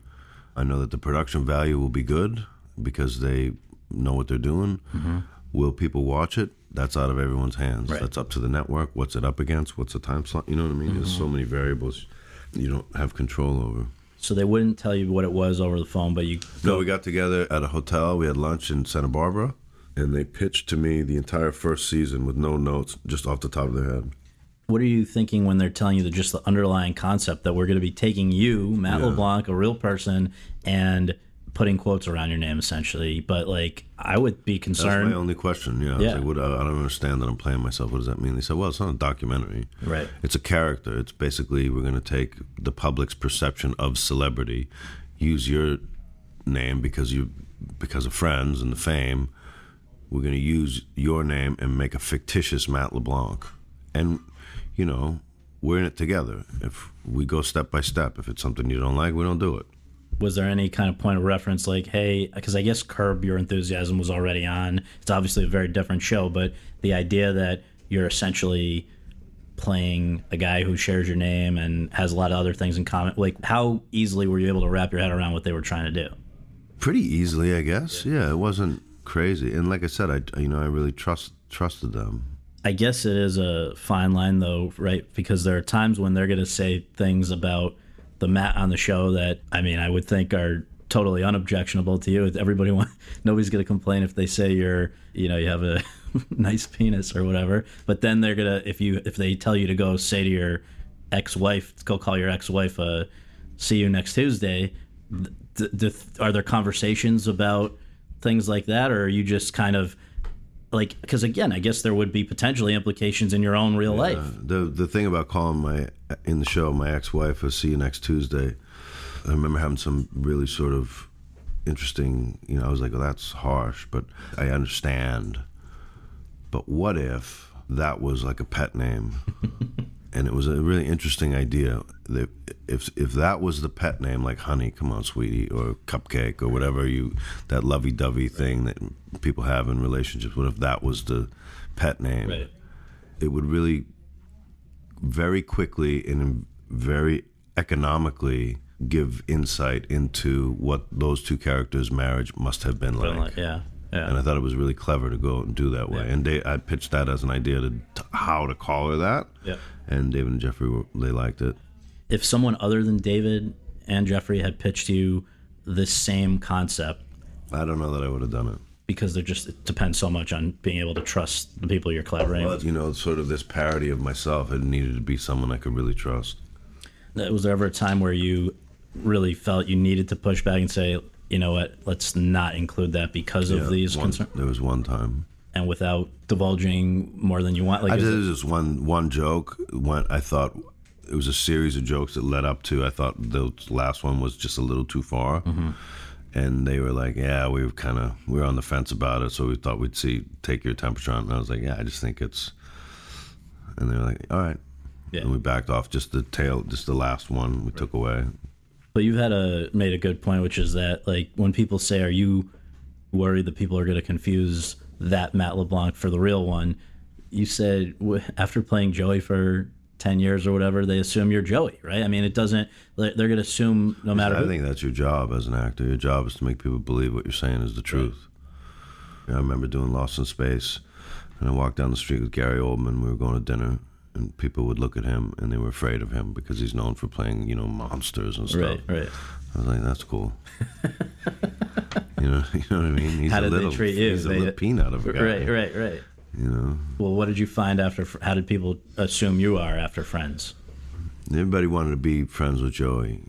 I know that the production value will be good because they know what they're doing. Mm-hmm. Will people watch it? That's out of everyone's hands. Right. That's up to the network. What's it up against? What's the time slot? You know what I mean? Mm-hmm. There's so many variables you don't have control over. So they wouldn't tell you what it was over the phone, but you... No, we got together at a hotel. We had lunch in Santa Barbara, and they pitched to me the entire first season with no notes, just off the top of their head. What are you thinking when they're telling you that just the underlying concept that we're going to be taking you, Matt yeah. LeBlanc, a real person, and... putting quotes around your name, essentially, but like I would be concerned. That's my only question. Yeah, yeah. I, was like, what, I don't understand that I'm playing myself. What does that mean? They said, well, it's not a documentary. Right. It's a character. It's basically we're going to take the public's perception of celebrity, use your name because you because of Friends and the fame. We're going to use your name and make a fictitious Matt LeBlanc, and you know we're in it together. If we go step by step, if it's something you don't like, we don't do it. Was there any kind of point of reference like, hey, because I guess Curb Your Enthusiasm was already on. It's obviously a very different show, but the idea that you're essentially playing a guy who shares your name and has a lot of other things in common, like how easily were you able to wrap your head around what they were trying to do? Pretty easily, I guess. Yeah, it wasn't crazy. And like I said, I you know, I really trust trusted them. I guess it is a fine line, though, right? Because there are times when they're going to say things about the Matt on the show that, I mean, I would think are totally unobjectionable to you. Everybody want, nobody's going to complain if they say you're, you know, you have a nice penis or whatever. But then they're going to, if you, if they tell you to go say to your ex-wife, go call your ex-wife, uh, see you next Tuesday. Th- th- are there conversations about things like that? Or are you just kind of like, because again, I guess there would be potentially implications in your own real yeah. life. The the thing about calling my, in the show, my ex-wife, I'll see you next Tuesday. I remember having some really sort of interesting, you know, I was like, well, that's harsh, but I understand. But what if that was like a pet name? And it was a really interesting idea. That if if that was the pet name, like honey, come on, sweetie, or cupcake, or whatever you, that lovey-dovey thing that people have in relationships, what if that was the pet name? Right. It would really very quickly and very economically give insight into what those two characters' marriage must have been like. like yeah. Yeah. And I thought it was really clever to go out and do that way. Yeah. And they, I pitched that as an idea to, to how to call her that. Yeah. And David and Jeffrey, were, they liked it. If someone other than David and Jeffrey had pitched you this same concept, I don't know that I would have done it. Because they're just, it depends so much on being able to trust the people you're collaborating with. Well, you know, sort of this parody of myself, it needed to be someone I could really trust. Was there ever a time where you really felt you needed to push back and say, you know what, let's not include that because yeah, of these one, concerns? There was one time. And without divulging more than you want? Like I did it, just one, one joke. One, I thought it was a series of jokes that led up to, I thought the last one was just a little too far. Mm-hmm. And they were like, yeah, we were kind of, we were on the fence about it, so we thought we'd see, take your temperature on. And I was like, yeah, I just think it's, and they were like, all right. Yeah. And we backed off just the tail, just the last one we right. took away. But you've had a made a good point, which is that like when people say, "Are you worried that people are going to confuse that Matt LeBlanc for the real one?" You said after playing Joey for ten years or whatever, they assume you're Joey, right? I mean, it doesn't, they're going to assume no matter I who. think that's your job as an actor. Your job is to make people believe what you're saying is the truth. Right. You know, I remember doing Lost in Space, and I walked down the street with Gary Oldman. We were going to dinner, and people would look at him, and they were afraid of him because he's known for playing, you know, monsters and stuff. Right, right. I was like, that's cool. you know, you know what I mean? He's how did a little, they treat you? He's they, a little peanut of a guy. Right, right, right. You know. Well, what did you find after? How did people assume you are after Friends? Everybody wanted to be friends with Joey.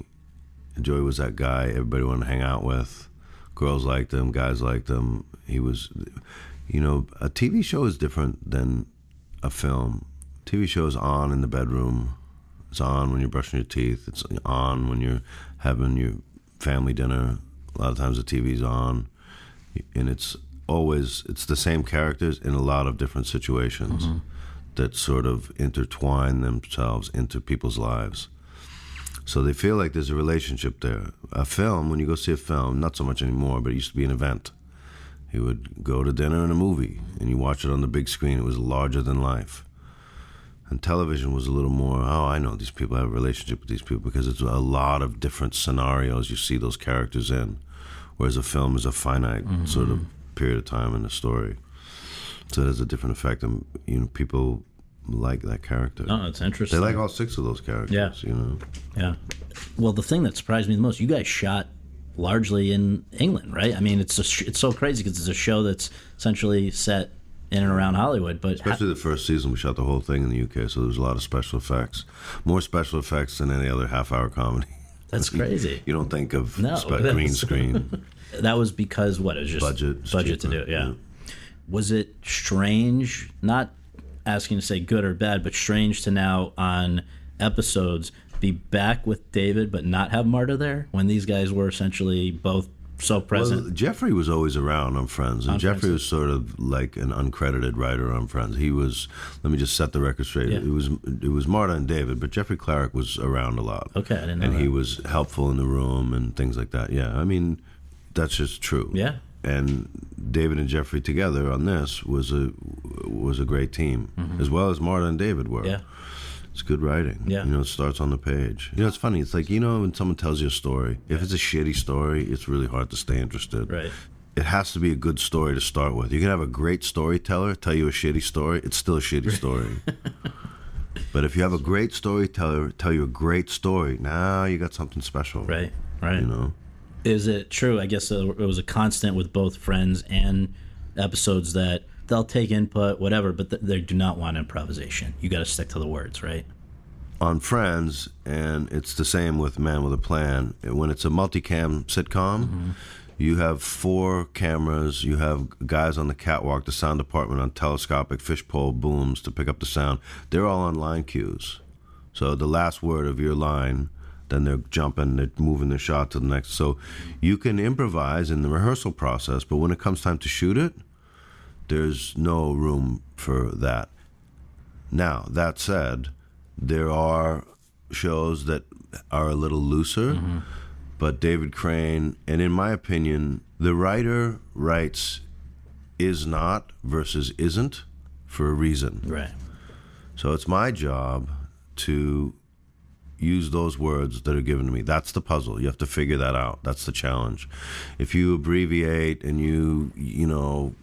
And Joey was that guy everybody wanted to hang out with. Girls liked him. Guys liked him. He was, you know, a T V show is different than a film. T V show is on in the bedroom. It's on when you're brushing your teeth. It's on when you're having your family dinner. A lot of times the T V's on, and it's always, it's the same characters in a lot of different situations mm-hmm. that sort of intertwine themselves into people's lives. So they feel like there's a relationship there. A film, when you go see a film, not so much anymore, but it used to be an event. You would go to dinner and a movie, and you watch it on the big screen. It was larger than life. And television was a little more, oh, I know these people, I have a relationship with these people, because it's a lot of different scenarios you see those characters in, whereas a film is a finite mm-hmm. sort of period of time in the story. So there's a different effect, and you know, people like that character. Oh, it's interesting. They like all six of those characters, yeah. you know? Yeah. Well, the thing that surprised me the most, you guys shot largely in England, right? I mean, it's a, it's so crazy because it's a show that's essentially set in and around Hollywood, but especially ha- the first season, we shot the whole thing in the U K, so there was a lot of special effects, more special effects than any other half-hour comedy. That's crazy. you, you don't think of no, spe- green screen. That was because what it was just budget, budget cheaper, to do. It, yeah. yeah. Was it strange? Not asking to say good or bad, but strange to now on Episodes be back with David, but not have Marta there when these guys were essentially both. So present. Well, Jeffrey was always around on Friends, and on Jeffrey Friends. was sort of like an uncredited writer on Friends. He was, let me just set the record straight. Yeah. It was it was Marta and David, but Jeffrey Clark was around a lot. Okay, I didn't know. And that. He was helpful in the room and things like that. Yeah, I mean, that's just true. Yeah. And David and Jeffrey together on this was a was a great team, mm-hmm. as well as Marta and David were. Yeah. It's good writing. Yeah. You know, it starts on the page. You know, it's funny. It's like, you know, when someone tells you a story, if it's a shitty story, it's really hard to stay interested. Right. It has to be a good story to start with. You can have a great storyteller tell you a shitty story. It's still a shitty story. But if you have a great storyteller tell you a great story, now you got something special. Right, right. You know? Is it true? I guess it was a constant with both Friends and Episodes that they'll take input, whatever, but th- they do not want improvisation. You got to stick to the words, right? On Friends, and it's the same with Man with a Plan, when it's a multicam sitcom, mm-hmm. you have four cameras, you have guys on the catwalk, the sound department on telescopic fishpole booms to pick up the sound. They're all on line cues. So the last word of your line, then they're jumping, they're moving their shot to the next. So you can improvise in the rehearsal process, but when it comes time to shoot it, there's no room for that. Now, that said, there are shows that are a little looser, mm-hmm. but David Crane, and in my opinion, the writer writes is not versus isn't for a reason. Right. So it's my job to use those words that are given to me. That's the puzzle. You have to figure that out. That's the challenge. If you abbreviate and you, you know,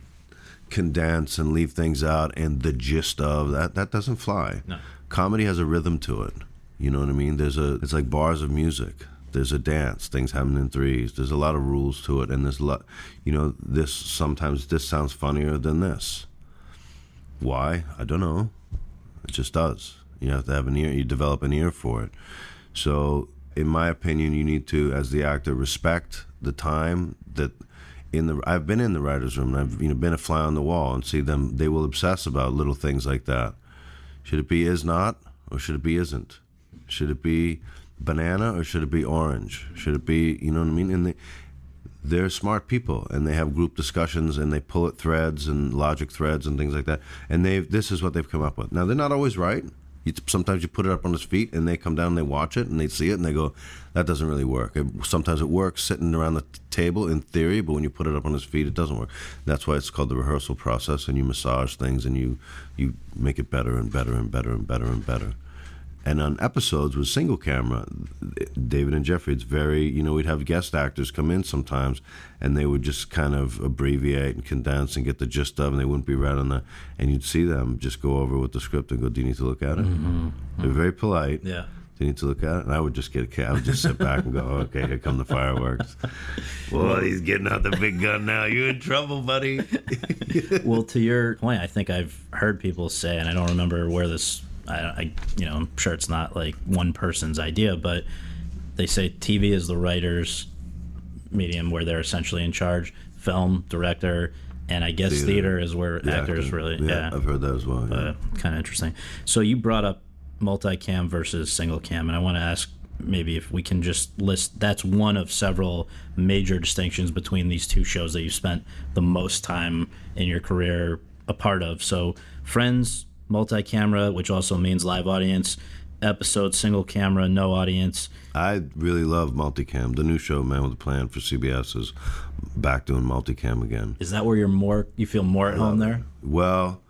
condense and leave things out and the gist of that that doesn't fly. No. Comedy has a rhythm to it. You know what I mean? There's a it's like bars of music. There's a dance. Things happen in threes. There's a lot of rules to it, and there's a lot. You know, this sometimes this sounds funnier than this. Why? I don't know. It just does. You have to have an ear. You develop an ear for it. So, in my opinion, you need to, as the actor, respect the time that. In the, I've been in the writer's room, and I've you know been a fly on the wall and see them, they will obsess about little things like that. Should it be is not, or should it be isn't? Should it be banana, or should it be orange? Should it be, you know what I mean? And they, they're smart people, and they have group discussions, and they pull at threads and logic threads and things like that. And they've this is what they've come up with. Now, they're not always right. You, sometimes you put it up on his feet, and they come down and they watch it, and they see it, and they go, that doesn't really work. It, sometimes it works sitting around the t- table in theory, but when you put it up on his feet, it doesn't work. That's why it's called the rehearsal process, and you massage things, and you, you make it better and better and better and better and better. And on Episodes with single camera, David and Jeffrey, it's very, you know, we'd have guest actors come in sometimes, and they would just kind of abbreviate and condense and get the gist of, and they wouldn't be right on the, and you'd see them just go over with the script and go, do you need to look at it? Mm-hmm. They're very polite. Yeah. Do you need to look at it? And I would just get a I would just sit back and go, oh, okay, here come the fireworks. Well, he's getting out the big gun now. You're in trouble, buddy. Well, to your point, I think I've heard people say, and I don't remember where this, I, I, you know, I'm sure it's not like one person's idea, but they say T V is the writer's medium where they're essentially in charge, film, director, and I guess theater, theater is where yeah, actors can, really. Yeah, yeah, I've heard that as well. Yeah. Kind of interesting. So you brought up multi-cam versus single cam, and I want to ask maybe if we can just list, that's one of several major distinctions between these two shows that you spent the most time in your career a part of. So Friends, multi-camera, which also means live audience. Episode, single camera, no audience. I really love multicam. The new show, Man with a Plan, for C B S is back doing multicam again. Is that where you're more, you feel more at home there? Well,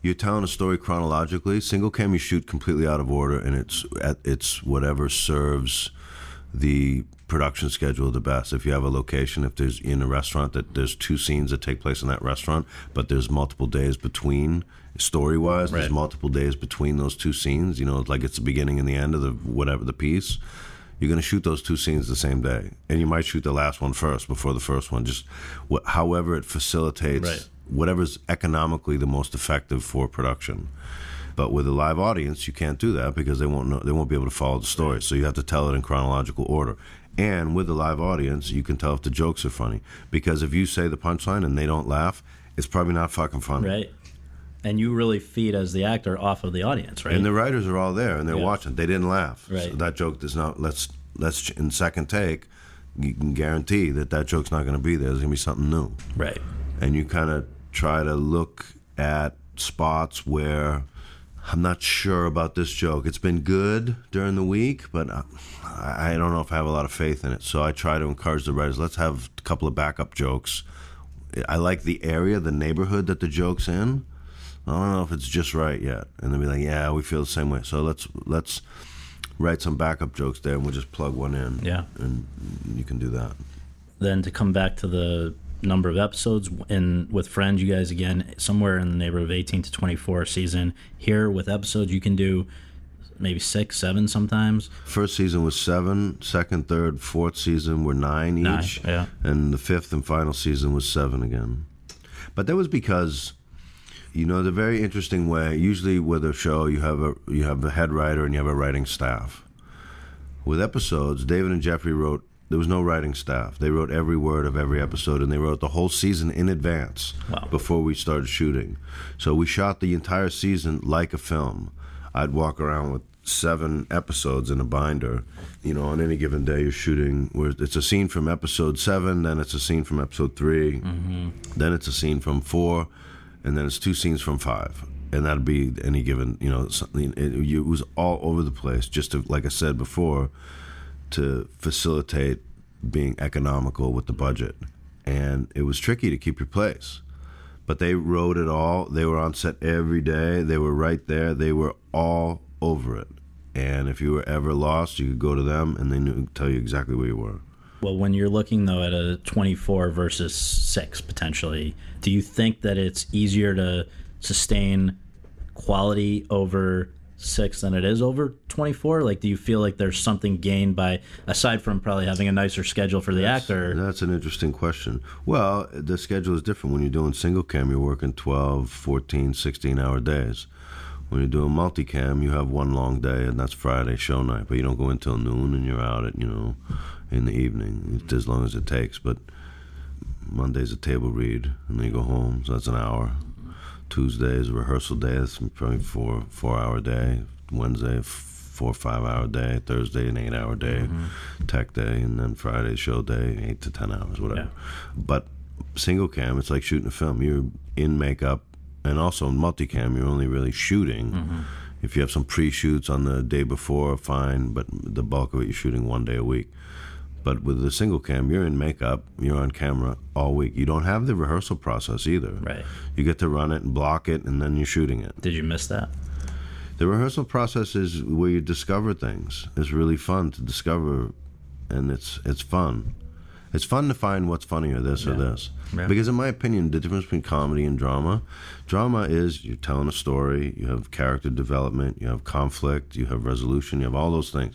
you're telling a story chronologically. Single cam, you shoot completely out of order, and it's at, it's whatever serves the production schedule the best. If you have a location, if there's in a restaurant, that there's two scenes that take place in that restaurant, but there's multiple days between, story-wise, right. There's multiple days between those two scenes, you know, like it's the beginning and the end of the whatever the piece, you're going to shoot those two scenes the same day. And you might shoot the last one first before the first one, just wh- however it facilitates, right. Whatever's economically the most effective for production. But with a live audience, you can't do that because they won't know, they won't be able to follow the story. So you have to tell it in chronological order. And with a live audience, you can tell if the jokes are funny. Because if you say the punchline and they don't laugh, it's probably not fucking funny. Right. And you really feed as the actor off of the audience, right? And the writers are all there and they're yeah. watching. They didn't laugh. Right. So that joke does not, let's, let's, in second take, you can guarantee that that joke's not going to be there. There's going to be something new. Right. And you kind of try to look at spots where, I'm not sure about this joke. It's been good during the week, but I don't know if I have a lot of faith in it. So I try to encourage the writers, let's have a couple of backup jokes. I like the area, the neighborhood that the joke's in. I don't know if it's just right yet. And they'll be like, yeah, we feel the same way. So let's let's write some backup jokes there, and we'll just plug one in. Yeah. And you can do that. Then to come back to the number of episodes, and with Friends, you guys, again, somewhere in the neighborhood of eighteen to twenty-four a season. Here with Episodes, you can do maybe six, seven sometimes. First season was seven. Second, third, fourth season were nine each. Nine, yeah. And the fifth and final season was seven again. But that was because, you know, the very interesting way, usually with a show, you have a you have a head writer and you have a writing staff. With Episodes, David and Jeffrey wrote, there was no writing staff. They wrote every word of every episode, and they wrote the whole season in advance wow. before we started shooting. So we shot the entire season like a film. I'd walk around with seven episodes in a binder. You know, on any given day, you're shooting, where it's a scene from episode seven, then it's a scene from episode three, mm-hmm. then it's a scene from four, and then it's two scenes from five, and that'd be any given, you know, something. It, it was all over the place, just to, like I said before, to facilitate being economical with the budget. And it was tricky to keep your place. But they wrote it all. They were on set every day. They were right there. They were all over it. And if you were ever lost, you could go to them, and they knew, tell you exactly where you were. Well, when you're looking, though, at a twenty-four versus six, potentially, do you think that it's easier to sustain quality over six than it is over twenty-four? Like, do you feel like there's something gained by, aside from probably having a nicer schedule for the that's, actor? That's an interesting question. Well, the schedule is different. When you're doing single cam, you're working twelve, fourteen, sixteen-hour days. When you're doing multicam, you have one long day, and that's Friday show night. But you don't go until noon, and you're out at, you know, in the evening, as long as it takes. But Monday's a table read, and then you go home, so that's an hour. Tuesday's a rehearsal day, that's probably four four-hour day. Wednesday, four five-hour day. Thursday, an eight-hour day. Mm-hmm. Tech day, and then Friday, show day, eight to ten hours, whatever. Yeah. But single cam, it's like shooting a film. You're in makeup, and also in multicam, you're only really shooting. Mm-hmm. If you have some pre-shoots on the day before, fine, but the bulk of it, you're shooting one day a week. But with the single cam, you're in makeup, you're on camera all week. You don't have the rehearsal process either. Right. You get to run it and block it, and then you're shooting it. Did you miss that? The rehearsal process is where you discover things. It's really fun to discover, and it's it's fun. It's fun to find what's funny or this yeah. or this. Yeah. Because in my opinion, the difference between comedy and drama, drama is you're telling a story, you have character development, you have conflict, you have resolution, you have all those things.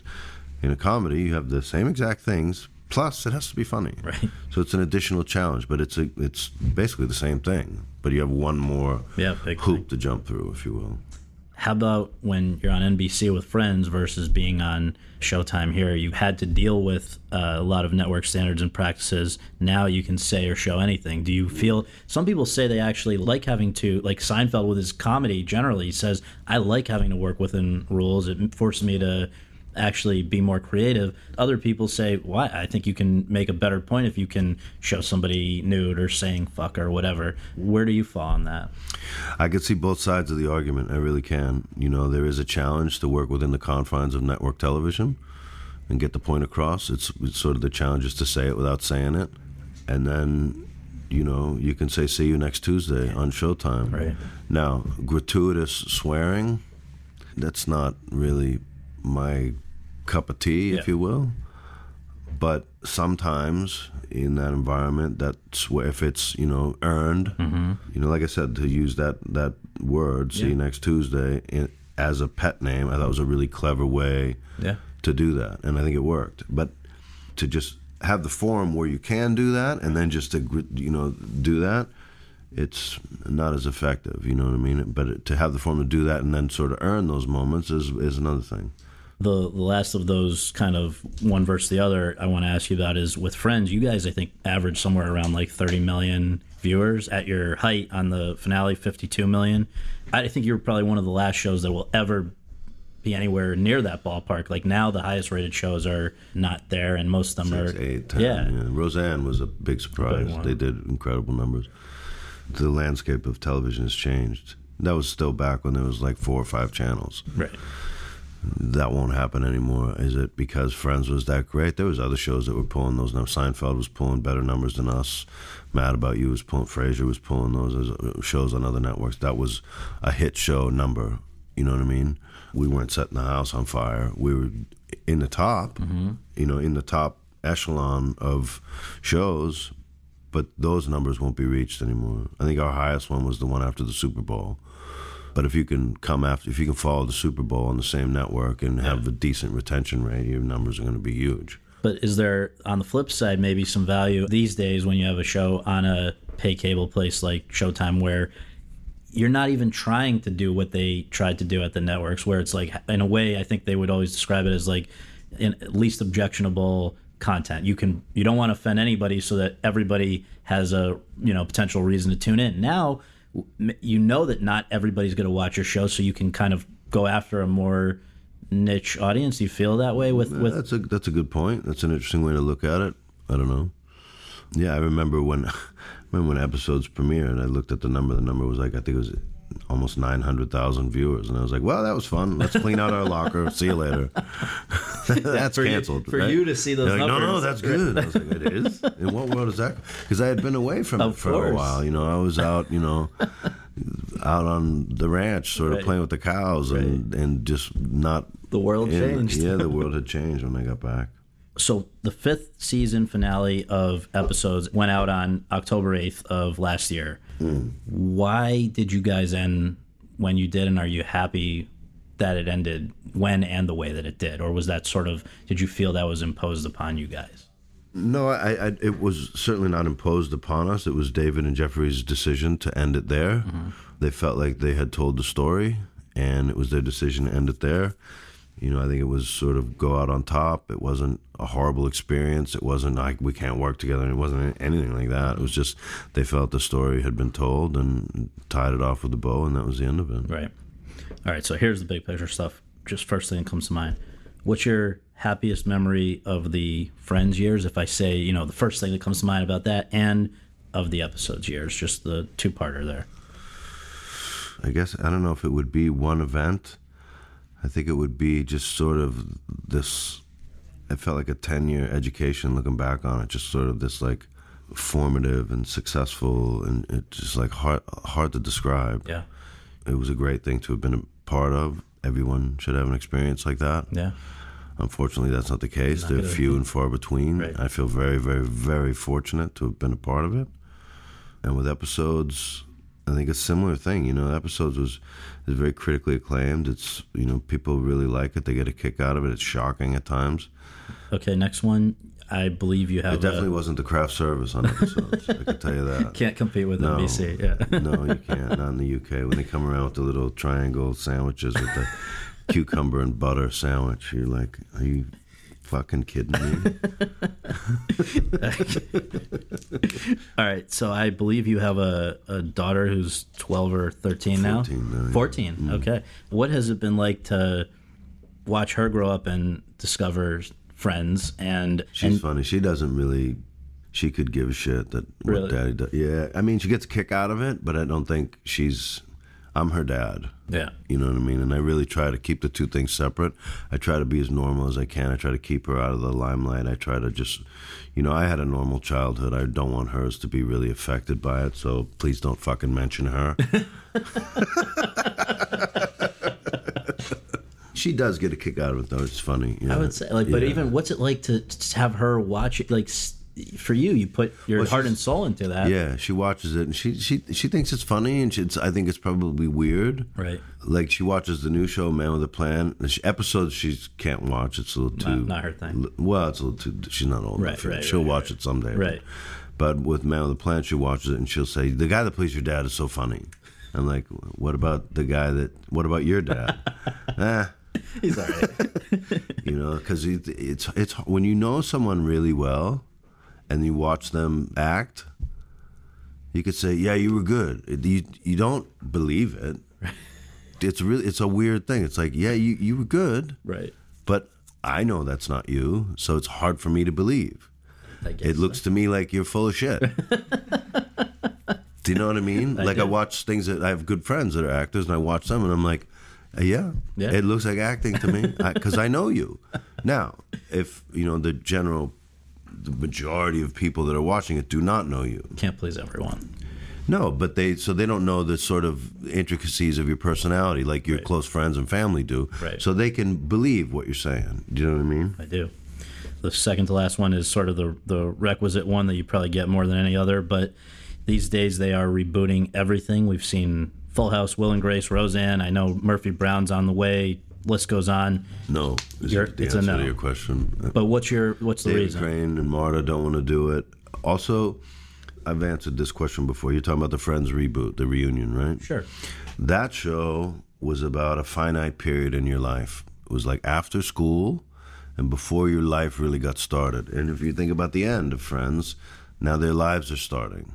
In a comedy, you have the same exact things, plus it has to be funny. Right. So it's an additional challenge, but it's a, it's basically the same thing. But you have one more yeah, hoop to jump through, if you will. How about when you're on N B C with Friends versus being on Showtime here? You had to deal with uh, a lot of network standards and practices. Now you can say or show anything. Do you feel... Some people say they actually like having to... Like Seinfeld with his comedy generally says, I like having to work within rules. It forces me to actually be more creative. Other people say, why? Well, I think you can make a better point if you can show somebody nude or saying fuck or whatever. Where do you fall on that? I could see both sides of the argument. I really can. You know, there is a challenge to work within the confines of network television and get the point across. It's, it's sort of the challenge is to say it without saying it. And then, you know, you can say, see you next Tuesday on Showtime. Right. Now, gratuitous swearing, that's not really my cup of tea, yeah. if you will. But sometimes in that environment, that's where, if it's, you know, earned, mm-hmm. you know, like I said, to use that, that word, see yeah. you next Tuesday, in, as a pet name, I thought it was a really clever way yeah. to do that. And I think it worked. But to just have the forum where you can do that and then just to, you know, do that, it's not as effective, you know what I mean? But to have the forum to do that and then sort of earn those moments is is another thing. The, the last of those kind of one versus the other I want to ask you about is with Friends. You guys, I think, average somewhere around like thirty million viewers. At your height on the finale, fifty-two million. I think you're probably one of the last shows that will ever be anywhere near that ballpark. Like now, the highest rated shows are not there, and most of them Six, are... eight, ten, yeah. yeah. Roseanne was a big surprise. Big they did incredible numbers. The landscape of television has changed. That was still back when there was like four or five channels. Right. That won't happen anymore. Is it because Friends was that great? There was other shows that were pulling those numbers. Seinfeld was pulling better numbers than us. Mad About You was pulling. Frasier was pulling those shows on other networks. That was a hit show number. You know what I mean? We weren't setting the house on fire. We were in the top, mm-hmm. you know, in the top echelon of shows. But those numbers won't be reached anymore. I think our highest one was the one after the Super Bowl. But if you can come after, if you can follow the Super Bowl on the same network and have yeah. a decent retention rate, your numbers are going to be huge. But is there, on the flip side, maybe some value these days when you have a show on a pay cable place like Showtime where you're not even trying to do what they tried to do at the networks, where it's like, in a way, I think they would always describe it as like in least objectionable content. You can you don't want to offend anybody so that everybody has a you know potential reason to tune in. Now you know that not everybody's going to watch your show, so you can kind of go after a more niche audience. Do you feel that way with, with that's a that's a good point. That's an interesting way to look at it. I don't know. Yeah, I remember when I remember when Episodes premiered. I looked at the number. The number was like I think it was almost nine hundred thousand viewers, and I was like, well, that was fun, let's clean out our locker, see you later. That's for canceled you, for right? you to see those like, numbers. No no that's good. I was like, it is? In what world is that? Because I had been away from of it for course. a while, you know. I was out you know out on the ranch sort of right. playing with the cows and right. and just not the world in, changed yeah the world had changed when I got back. So the fifth season finale of Episodes went out on October eighth of last year. Mm. Why did you guys end when you did, and are you happy that it ended when and the way that it did? Or was that sort of, did you feel that was imposed upon you guys? No, I, I, it was certainly not imposed upon us. It was David and Jeffrey's decision to end it there. Mm-hmm. They felt like they had told the story, and it was their decision to end it there. You know, I think it was sort of go out on top. It wasn't a horrible experience. It wasn't like we can't work together. It wasn't anything like that. It was just they felt the story had been told and tied it off with a bow, and that was the end of it. Right. All right, so here's the big picture stuff. Just first thing that comes to mind. What's your happiest memory of the Friends years? If I say, you know, the first thing that comes to mind about that and of the Episodes years, just the two-parter there. I guess, I don't know if it would be one event. I think it would be just sort of this, it felt like a ten-year education looking back on it, just sort of this like formative and successful, and it's just like hard hard to describe. Yeah. It was a great thing to have been a part of, everyone should have an experience like that. Yeah. Unfortunately, that's not the case. Not They're few be. and far between. Right. I feel very, very, very fortunate to have been a part of it. And with Episodes, I think a similar thing. You know, Episodes was is very critically acclaimed. It's, you know, people really like it. They get a kick out of it. It's shocking at times. Okay, next one. I believe you have. It definitely a... wasn't the craft service on Episodes. I can tell you that. Can't compete with no, N B C. Yeah. No, you can't. Not in the U K. When they come around with the little triangle sandwiches with the cucumber and butter sandwich, you're like, are you fucking kidding me? All right. So I believe you have a, a daughter who's twelve or thirteen now. fourteen now. Yeah. fourteen. Mm. Okay. What has it been like to watch her grow up and discover Friends? And she's and, funny. She doesn't really. She could give a shit that what really? Daddy does. Yeah. I mean, she gets a kick out of it, but I don't think she's. I'm her dad. Yeah. You know what I mean? And I really try to keep the two things separate. I try to be as normal as I can. I try to keep her out of the limelight. I try to just, you know, I had a normal childhood. I don't want hers to be really affected by it, so please don't fucking mention her. She does get a kick out of it, though. It's funny. You know? I would say, like, but yeah. even what's it like to have her watch it, like, for you, you put your well, heart and soul into that. Yeah, she watches it, and she she she thinks it's funny, and she, it's, I think it's probably weird. Right. Like, she watches the new show, Man with a Plan. She, episodes she can't watch. It's a little too... Not, not her thing. Well, it's a little too... She's not old right, enough. Right, She'll right, watch right. it someday. Right. But, but with Man with a Plan, she watches it, and she'll say, the guy that plays your dad is so funny. I'm like, what about the guy that... What about your dad? eh. He's all right. You know, because it, it's it's... When you know someone really well... and you watch them act, you could say, yeah, you were good. You you don't believe it. It's really it's a weird thing. It's like, yeah, you, you were good. Right. But I know that's not you, so it's hard for me to believe. I guess it looks so. to me like you're full of shit. Do you know what I mean? I like do. I watch things that I have good friends that are actors, and I watch them, and I'm like, yeah, yeah. it looks like acting to me because I, I know you. Now, if, you know, the general... the majority of people that are watching it do not know you. Can't please everyone. No, but they so they don't know the sort of intricacies of your personality like your right. close friends and family do. Right. So they can believe what you're saying. Do you know what I mean? I do. The second to last one is sort of the the requisite one that you probably get more than any other, but these days they are rebooting everything. We've seen Full House, Will and Grace, Roseanne. I know Murphy Brown's on the way. List goes on. No, is your, the it's answer a no. to your question. But what's your what's David the reason? David Crane and Marta don't want to do it. Also, I've answered this question before. You're talking about the Friends reboot, the reunion, right? Sure. That show was about a finite period in your life. It was like after school and before your life really got started. And if you think about the end of Friends, now their lives are starting.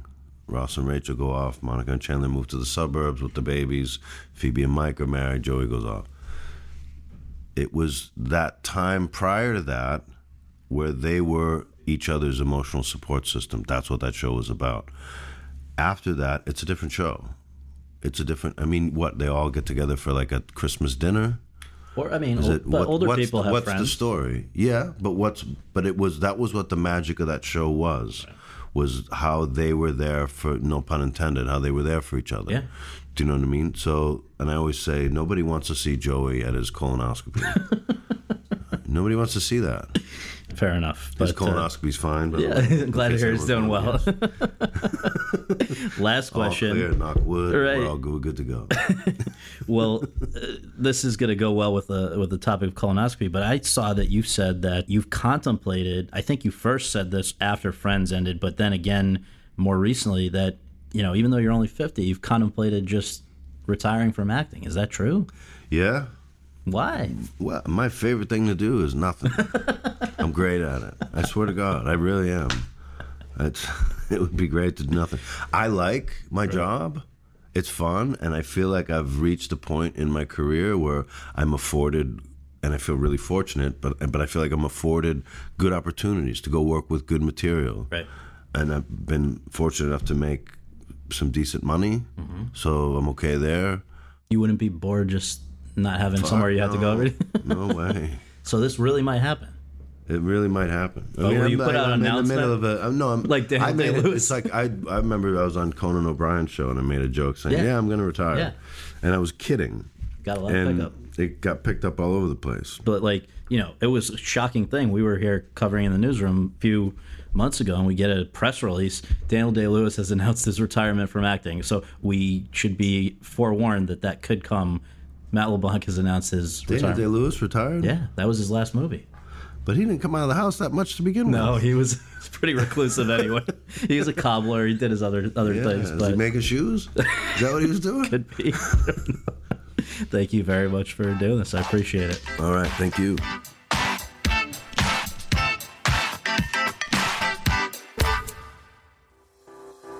Ross and Rachel go off. Monica and Chandler move to the suburbs with the babies. Phoebe and Mike are married. Joey goes off. It was that time prior to that where they were each other's emotional support system. That's what that show was about. After that, it's a different show. It's a different... I mean, what, they all get together for like a Christmas dinner? Or, I mean, it, but what, older people have what's friends. What's the story? Yeah, but what's... But it was... That was what the magic of that show was, was how they were there for... No pun intended, how they were there for each other. Yeah. Do you know what I mean? So, and I always say, nobody wants to see Joey at his colonoscopy. Nobody wants to see that. Fair enough. His colonoscopy's uh, fine. But yeah, I'm glad to hear it's doing well. Last question. All clear, knock wood. Right. We're all good, good to go. Well, uh, this is going to go well with the, with the topic of colonoscopy, but I saw that you said that you've contemplated, I think you first said this after Friends ended, but then again, more recently, that you know, even though you're only fifty, you've contemplated just retiring from acting. Is that true? Yeah. Why? Well, my favorite thing to do is nothing. I'm great at it. I swear to God, I really am. It's, it would be great to do nothing. I like my right. job. It's fun, and I feel like I've reached a point in my career where I'm afforded, and I feel really fortunate, but but I feel like I'm afforded good opportunities to go work with good material. Right. And I've been fortunate enough to make some decent money, mm-hmm. so I'm okay there. You wouldn't be bored just not having Fuck somewhere you no, have to go every day? No way. So this really might happen. It really might happen. But I mean, will you I'm, put I, out I'm an announcement? In the middle of a, I'm, no, I'm like Daniel I made it, It's like I, I remember I was on Conan O'Brien's show and I made a joke saying, yeah, yeah I'm going to retire. Yeah. And I was kidding. Got a lot and of pickup. It got picked up all over the place. But, like, you know, it was a shocking thing. We were here covering in the newsroom a few months ago, and we get a press release. Daniel Day-Lewis has announced his retirement from acting. So we should be forewarned that that could come. Matt LeBlanc has announced his Daniel retirement. Daniel Day-Lewis retired? Yeah, that was his last movie. But he didn't come out of the house that much to begin no, with. No, he was pretty reclusive anyway. He was a cobbler. He did his other other yeah, things. Is but... he making shoes? Is that what he was doing? Could be. Thank you very much for doing this. I appreciate it. All right. Thank you.